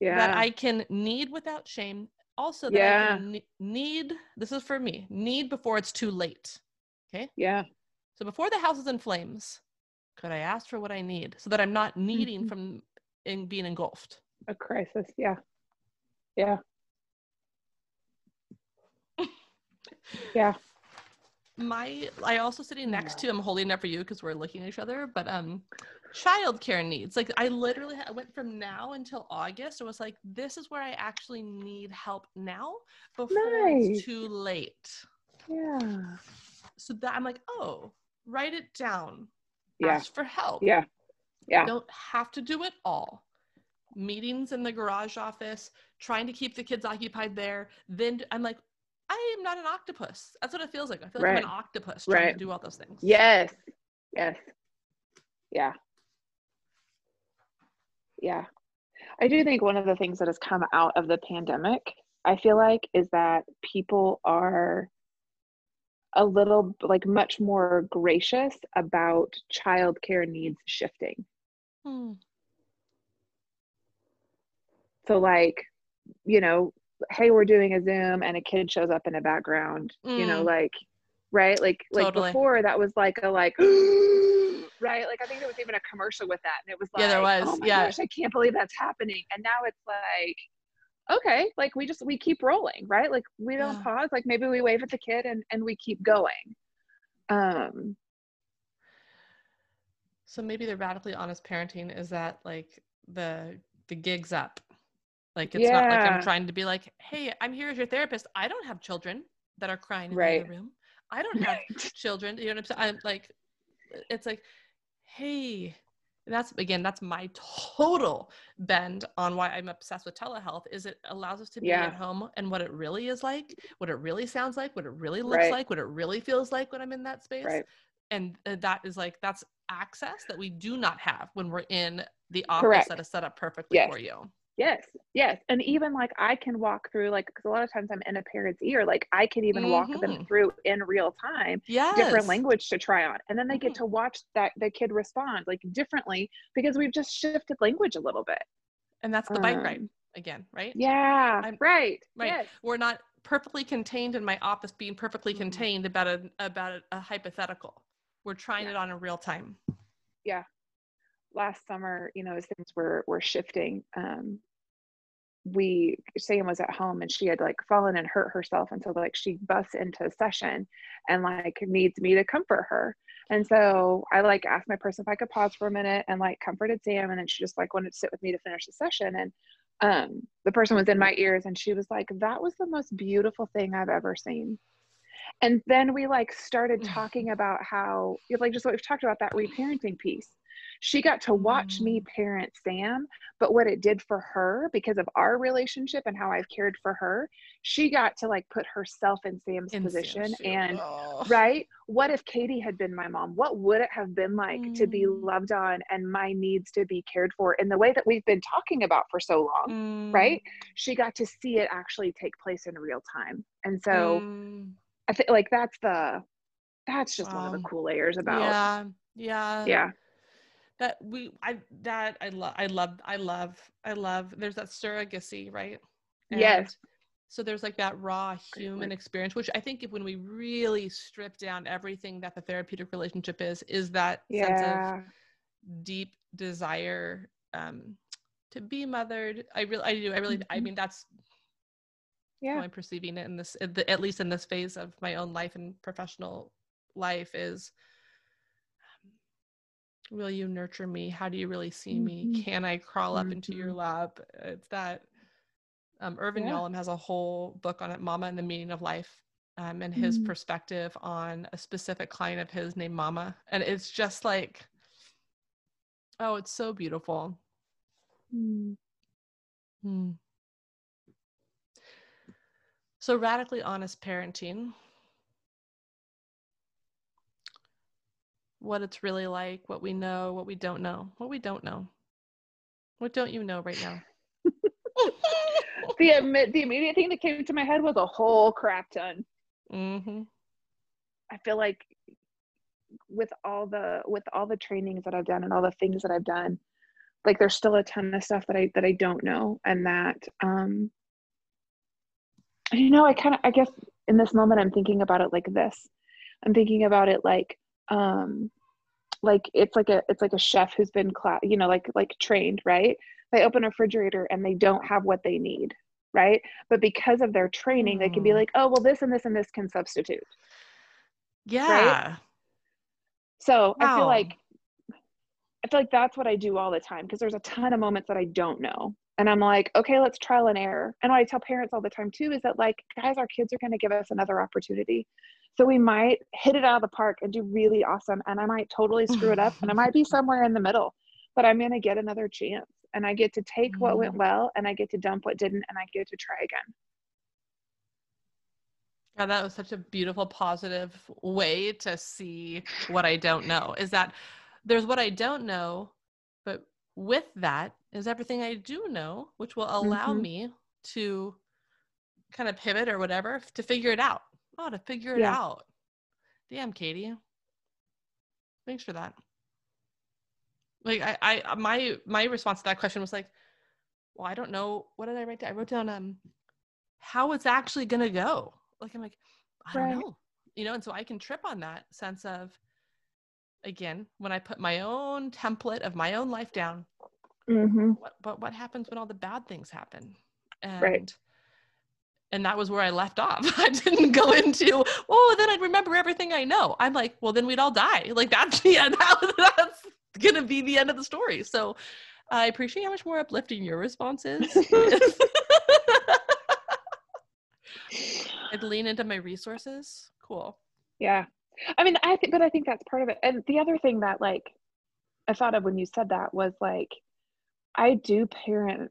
Yeah. That I can need without shame. Also, that I can need. This is for me. Need before it's too late. Okay. Yeah. So before the house is in flames, could I ask for what I need so that I'm not needing from in being engulfed? A crisis. Yeah. Yeah. Yeah. I also sitting next to him, holding up for you because we're looking at each other, but childcare needs. Like I literally went from now until August. It was like, this is where I actually need help now before it's too late. Yeah. So that I'm like, oh, write it down. Yeah. Ask for help. Yeah. Yeah. You don't have to do it all. Meetings in the garage office, trying to keep the kids occupied there. Then I'm like, I am not an octopus. That's what it feels like. I feel like I'm an octopus trying to do all those things. Yes. Yes. Yeah. Yeah. I do think one of the things that has come out of the pandemic, I feel like, is that people are a little, like, much more gracious about childcare needs shifting. So, like, you know, hey, we're doing a Zoom and a kid shows up in the background, you know, like, right? Like totally. Before that was like a, like, right? Like, I think there was even a commercial with that. And it was like, there was. Oh my gosh, I can't believe that's happening. And now it's like, okay, like we keep rolling, right? Like we don't pause. Like maybe we wave at the kid and we keep going. So maybe the radically honest parenting is that like the gig's up. Like it's not like I'm trying to be like, hey, I'm here as your therapist. I don't have children that are crying in the other room. I don't have children. You know what I'm saying? I'm like, it's like, hey. That's my total bend on why I'm obsessed with telehealth is it allows us to be at home and what it really is like, what it really sounds like, what it really looks like, what it really feels like when I'm in that space. And that is like, that's access that we do not have when we're in the office that is set up perfectly for you. Yes. Yes. And even like I can walk through like, because a lot of times I'm in a parent's ear, like I can even walk them through in real time, different language to try on. And then they get to watch that the kid respond like differently because we've just shifted language a little bit. And that's the bike ride again, right? Yeah. Right. Yes. We're not perfectly contained in my office being perfectly contained about a hypothetical. We're trying it on in real time. Yeah. Last summer, you know, as things were shifting, Sam was at home and she had like fallen and hurt herself until like she busts into a session and like needs me to comfort her. And so I like asked my person if I could pause for a minute and like comforted Sam. And then she just like wanted to sit with me to finish the session. And the person was in my ears and she was like, that was the most beautiful thing I've ever seen. And then we like started talking about how, like just what we've talked about, that reparenting piece. She got to watch me parent Sam, but what it did for her because of our relationship and how I've cared for her, she got to like put herself in Sam's position. And what if Katie had been my mom? What would it have been like to be loved on and my needs to be cared for in the way that we've been talking about for so long, right? She got to see it actually take place in real time. And so I think like that's just one of the cool layers about I love there's that surrogacy, right? And so there's like that raw human experience, which I think if when we really strip down everything that the therapeutic relationship is that sense of deep desire to be mothered. I mean that's how I'm perceiving it in this, at least in this phase of my own life and professional life, is Will you nurture me? How do you really see me? Can I crawl up into your lap? It's that Irvin Yalom has a whole book on it, Mama and the Meaning of Life, and his perspective on a specific client of his named Mama. And it's just like, oh, it's so beautiful. So radically honest parenting. What it's really like, what we know, what we don't know, what we don't know. What don't you know right now? The immediate thing that came to my head was a whole crap ton. I feel like with all the trainings that I've done and all the things that I've done, like there's still a ton of stuff that I don't know, and that I guess in this moment I'm thinking about it like this. I'm thinking about it like it's like a chef who's been trained, right? They open a refrigerator and they don't have what they need, right? But because of their training, they can be like, oh, well, this and this and this can substitute. Yeah. Right? So wow. I feel like that's what I do all the time, because there's a ton of moments that I don't know. And I'm like, okay, let's trial and error. And what I tell parents all the time too is that, like, guys, our kids are going to give us another opportunity. So we might hit it out of the park and do really awesome. And I might totally screw it up. And I might be somewhere in the middle, but I'm going to get another chance. And I get to take what went well, and I get to dump what didn't, and I get to try again. Yeah, that was such a beautiful, positive way to see what I don't know, is that there's what I don't know, but with that is everything I do know, which will allow me to kind of pivot or whatever to figure it out. Oh, to figure it out. Damn, Katie. Thanks for that. Like I my response to that question was like, well, I don't know. What did I write down? I wrote down how it's actually gonna go. Like, I'm like, I don't know. You know, and so I can trip on that sense of, again, when I put my own template of my own life down, what happens when all the bad things happen? And and that was where I left off. I didn't go into, oh, then I'd remember everything I know. I'm like, well, then we'd all die. Like that's going to be the end of the story. So I appreciate how much more uplifting your response is. I'd lean into my resources. Cool. Yeah. I mean, I think that's part of it. And the other thing that, like, I thought of when you said that was, like, I do parent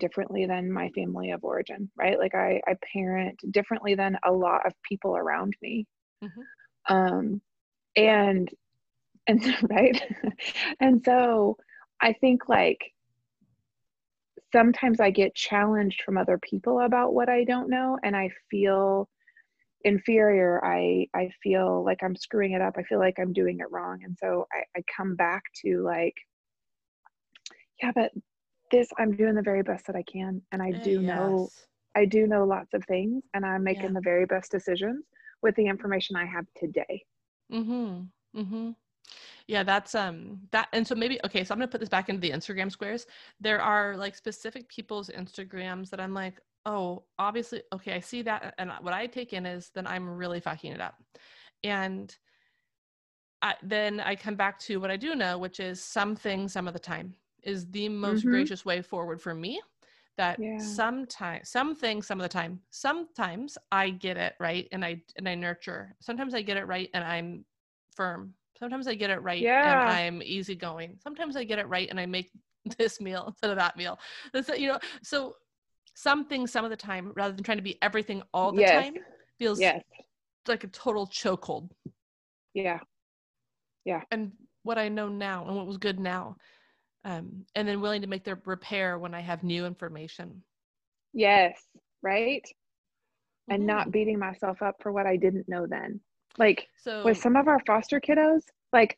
differently than my family of origin, right? Like I parent differently than a lot of people around me. Right. And so I think, like, sometimes I get challenged from other people about what I don't know, and I feel inferior. I feel like I'm screwing it up. I feel like I'm doing it wrong. And so I come back to, like, yeah, but this, I'm doing the very best that I can. And I do know lots of things, and I'm making the very best decisions with the information I have today. Yeah, that's that. And so maybe, okay, so I'm going to put this back into the Instagram squares. There are, like, specific people's Instagrams that I'm like, oh, obviously, okay, I see that. And what I take in is, then I'm really fucking it up. And then I come back to what I do know, which is some things, some of the time, is the most gracious way forward for me, that sometimes I get it right, and I nurture. Sometimes I get it right and I'm firm. Sometimes I get it right and I'm easygoing. Sometimes I get it right and I make this meal instead of that meal. That's, you know, so something some of the time, rather than trying to be everything all the time, feels like a total chokehold. Yeah. Yeah. And what I know now, and what was good now. And then willing to make the repair when I have new information. Yes, right? And not beating myself up for what I didn't know then. Like, so, with some of our foster kiddos, I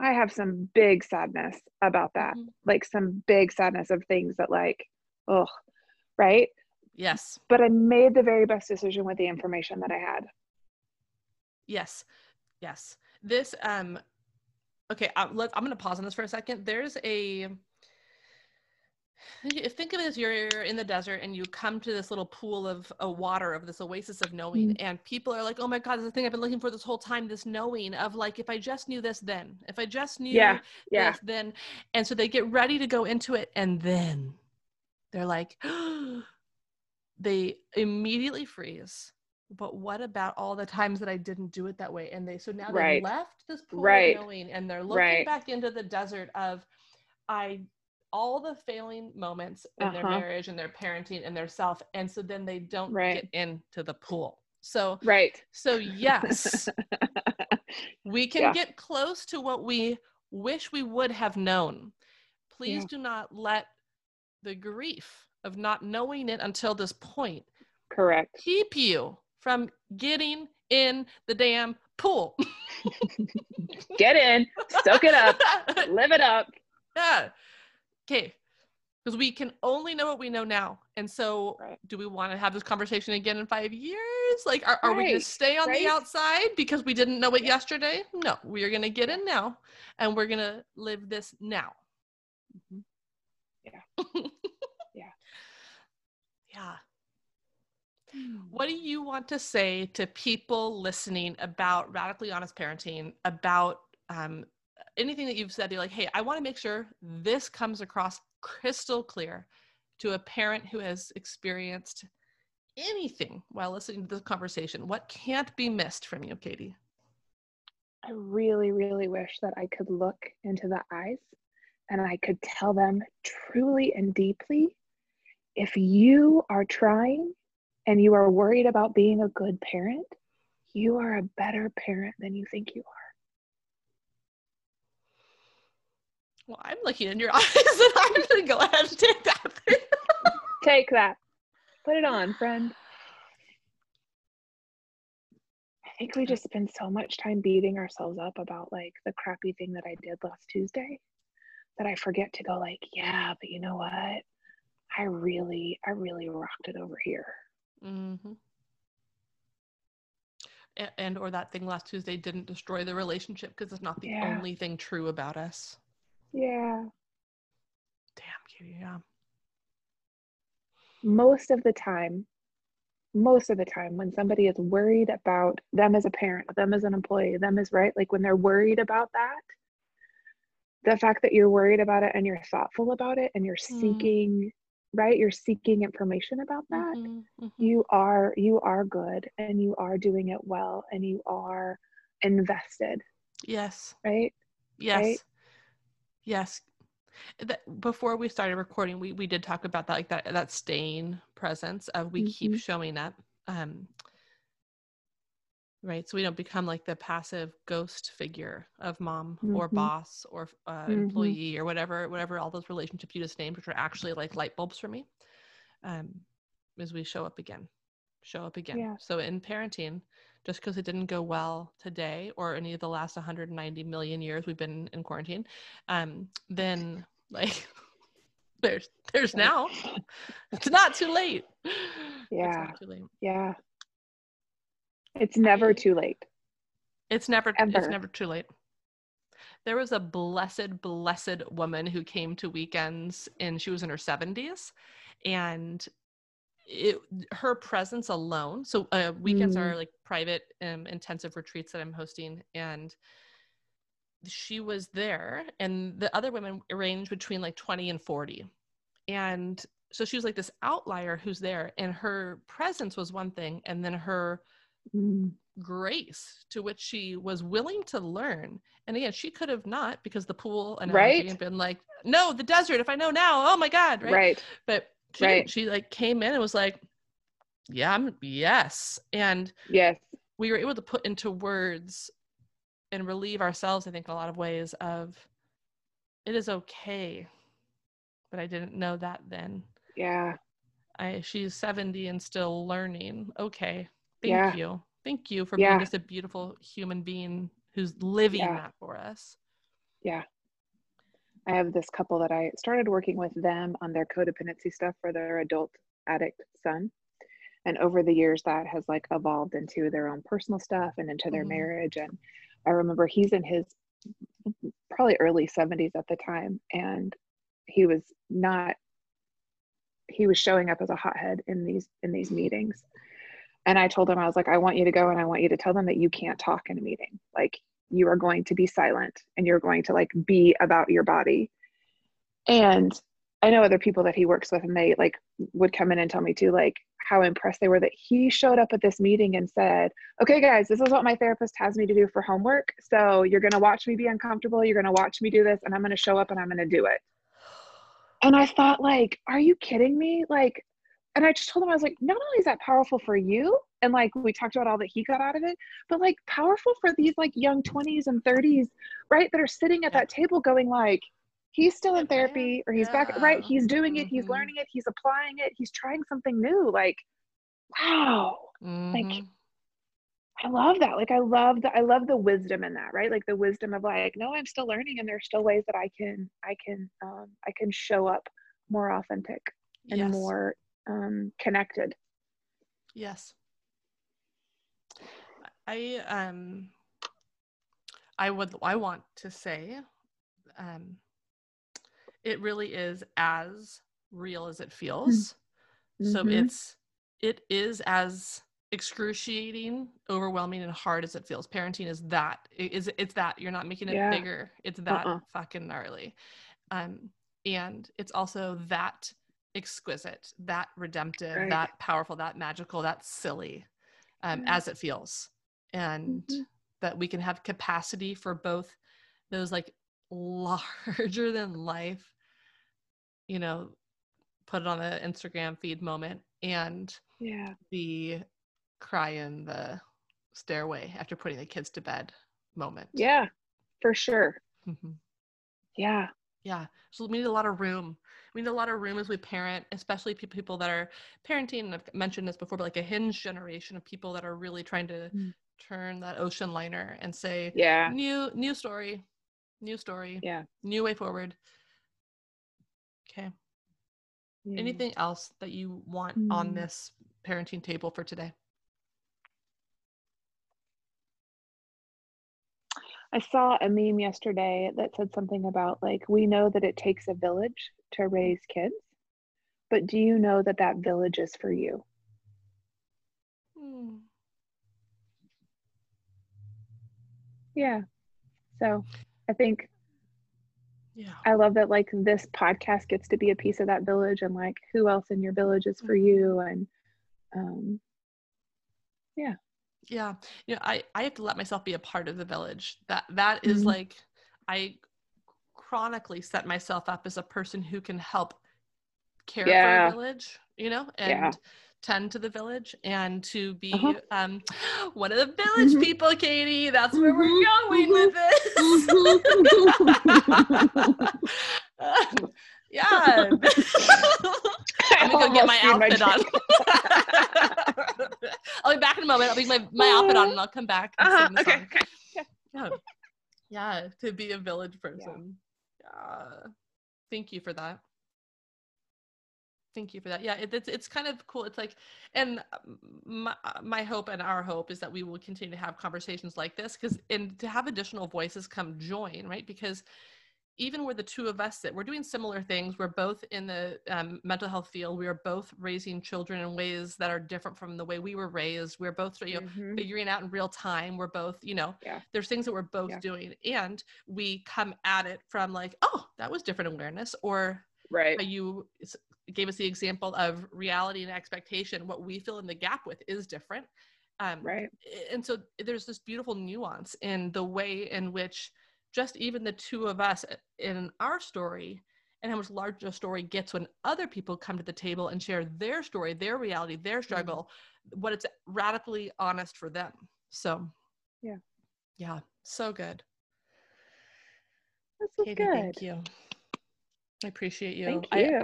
have some big sadness about that. Like, some big sadness of things that, like, oh, right? Yes. But I made the very best decision with the information that I had. Yes. Yes. This, okay, I'm going to pause on this for a second. There's Think of it as you're in the desert and you come to this little pool of water, of this oasis of knowing, and people are like, oh my God, this is the thing I've been looking for this whole time, this knowing of like, if I just knew this, then if I just knew this, then. And so they get ready to go into it, and then they're like, they immediately freeze. But what about all the times that I didn't do it that way? And they, so now they left this pool of knowing, and they're looking back into the desert of all the failing moments in their marriage and their parenting and their self. And so then they don't get into the pool. So, so yes, we can get close to what we wish we would have known. Please do not let the grief of not knowing it until this point keep you from getting in the damn pool. Get in, soak it up, live it up. Yeah. Okay. Because we can only know what we know now. And so do we want to have this conversation again in 5 years? Like, are we going to stay on the outside because we didn't know it yesterday? No, we are going to get in now, and we're going to live this now. Mm-hmm. Yeah. Yeah. What do you want to say to people listening about radically honest parenting, about anything that you've said? You're like, hey, I want to make sure this comes across crystal clear to a parent who has experienced anything while listening to this conversation. What can't be missed from you, Katie? I really, really wish that I could look into the eyes and I could tell them truly and deeply, if you are trying and you are worried about being a good parent, you are a better parent than you think you are. Well, I'm looking in your eyes, and I'm going to go ahead and take that. Take that. Put it on, friend. I think we just spend so much time beating ourselves up about, like, the crappy thing that I did last Tuesday that I forget to go, like, yeah, but you know what? I really rocked it over here. Mm-hmm. And or that thing last Tuesday didn't destroy the relationship, because it's not the only thing true about us. Yeah. Damn you, yeah. Most of the time when somebody is worried about them as a parent, them as an employee, them as like when they're worried about that, the fact that you're worried about it and you're thoughtful about it and you're seeking, you're seeking information about that, you are good and you are doing it well and you are invested. Yes. Right? Yes. Right? Yes. Before we started recording, we did talk about that, like that staying presence of we keep showing up. So we don't become like the passive ghost figure of mom or boss or employee or whatever, all those relationships you just named, which are actually like light bulbs for me, is we show up again. Yeah. So in parenting, just because it didn't go well today or any of the last 190 million years we've been in quarantine, then like there's now. It's not too late. Yeah. It's not too late. Yeah. It's never too late. It's never too late. There was a blessed woman who came to weekends, and she was in her 70s, and her presence alone. So weekends are like private intensive retreats that I'm hosting, and she was there, and the other women range between like 20 and 40. And so she was like this outlier who's there, and her presence was one thing. And then her grace to which she was willing to learn. And again, she could have not, because the pool and had been like, no, the desert, if I know now, oh my God. Right. But she like came in and was like, and we were able to put into words and relieve ourselves, I think, in a lot of ways of, it is okay, but I didn't know that then. Yeah. She's 70 and still learning. Okay. Thank you. Thank you for being just a beautiful human being who's living that for us. Yeah. I have this couple that I started working with them on their codependency stuff for their adult addict son. And over the years that has like evolved into their own personal stuff and into their marriage. And I remember he's in his probably early 70s at the time. And he was not he was showing up as a hothead in these meetings. And I told him, I was like, I want you to go and I want you to tell them that you can't talk in a meeting. Like, you are going to be silent and you're going to like be about your body. And I know other people that he works with, and they like would come in and tell me too, like how impressed they were that he showed up at this meeting and said, okay guys, this is what my therapist has me to do for homework. So you're going to watch me be uncomfortable. You're going to watch me do this, and I'm going to show up and I'm going to do it. And I thought, like, are you kidding me? Like, and I just told him, I was like, not only is that powerful for you, and like we talked about all that he got out of it, but like powerful for these like young 20s and 30s, right? That are sitting at that table going like, he's still in therapy, or he's back, right? He's doing it. He's learning it. He's applying it. He's trying something new. Like, wow. Like, I love that. Like, I love the wisdom in that, right? Like the wisdom of like, no, I'm still learning. And there's still ways that I can show up more authentic and more connected. Yes. I want to say, it really is as real as it feels. Mm-hmm. So it is as excruciating, overwhelming, and hard as it feels. Parenting is that. It's that. You're not making it bigger. It's that fucking gnarly. And it's also that exquisite, that redemptive, that powerful, that magical, that silly, as it feels. And that we can have capacity for both those like larger than life, you know, put it on the Instagram feed moment, and the cry in the stairway after putting the kids to bed moment. Yeah, for sure. Mm-hmm. Yeah. Yeah. So we need a lot of room. We need a lot of room as we parent, especially people that are parenting. And I've mentioned this before, but like a hinge generation of people that are really trying to turn that ocean liner and say, new story. Yeah. New way forward. Okay. Yeah. Anything else that you want on this parenting table for today? I saw a meme yesterday that said something about like, we know that it takes a village to raise kids, but do you know that that village is for you? Mm. Yeah. So I think I love that like this podcast gets to be a piece of that village, and like who else in your village is for you, and yeah. You know, I have to let myself be a part of the village. That is like, I chronically set myself up as a person who can help care for a village, you know, and tend to the village, and to be one of the village people, Katie. That's where we're going with this. Yeah. I'm gonna go get my outfit on. I'll be back in a moment. I'll be my outfit on, and I'll come back and sing the song. Okay. Yeah, to be a village person. Yeah. Thank you for that. Yeah, it's kind of cool. It's like, and my hope and our hope is that we will continue to have conversations like this, and to have additional voices come join, right? Because even where the two of us sit, we're doing similar things. We're both in the mental health field. We are both raising children in ways that are different from the way we were raised. We're both, you know, figuring out in real time. We're both, you know, there's things that we're both doing, and we come at it from like, oh, that was different awareness, or you gave us the example of reality and expectation. What we fill in the gap with is different. And so there's this beautiful nuance in the way in which just even the two of us in our story, and how much larger a story gets when other people come to the table and share their story, their reality, their struggle, what it's radically honest for them. So yeah. So good. That's so Katie, good. Thank you. I appreciate you. Thank you.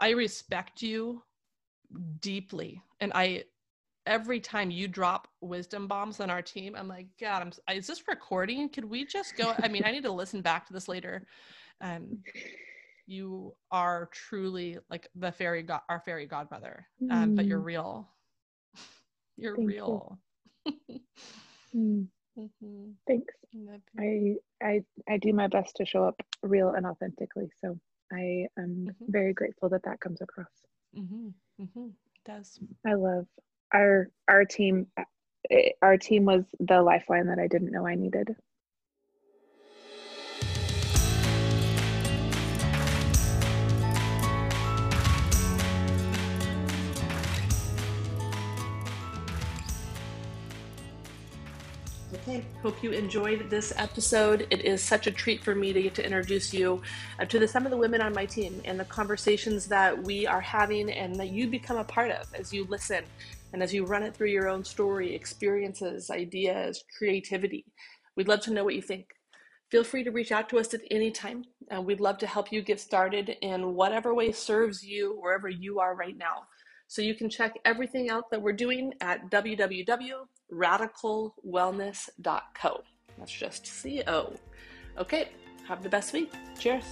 I respect you deeply. And every time you drop wisdom bombs on our team, I'm like, God, is this recording? Could we just go? I mean, I need to listen back to this later. You are truly like our fairy godmother, but you're real. You're real. Mm-hmm. Thanks. I do my best to show up real and authentically. So I am very grateful that that comes across. Mm-hmm. Mm-hmm. It does. I love our team. Our team was the lifeline that I didn't know I needed. Okay, hope you enjoyed this episode. It is such a treat for me to get to introduce you to some of the women on my team and the conversations that we are having and that you become a part of as you listen and as you run it through your own story, experiences, ideas, creativity. We'd love to know what you think. Feel free to reach out to us at any time. We'd love to help you get started in whatever way serves you wherever you are right now. So you can check everything out that we're doing at www.radicalwellness.co. That's just CO. Okay, have the best week. Cheers.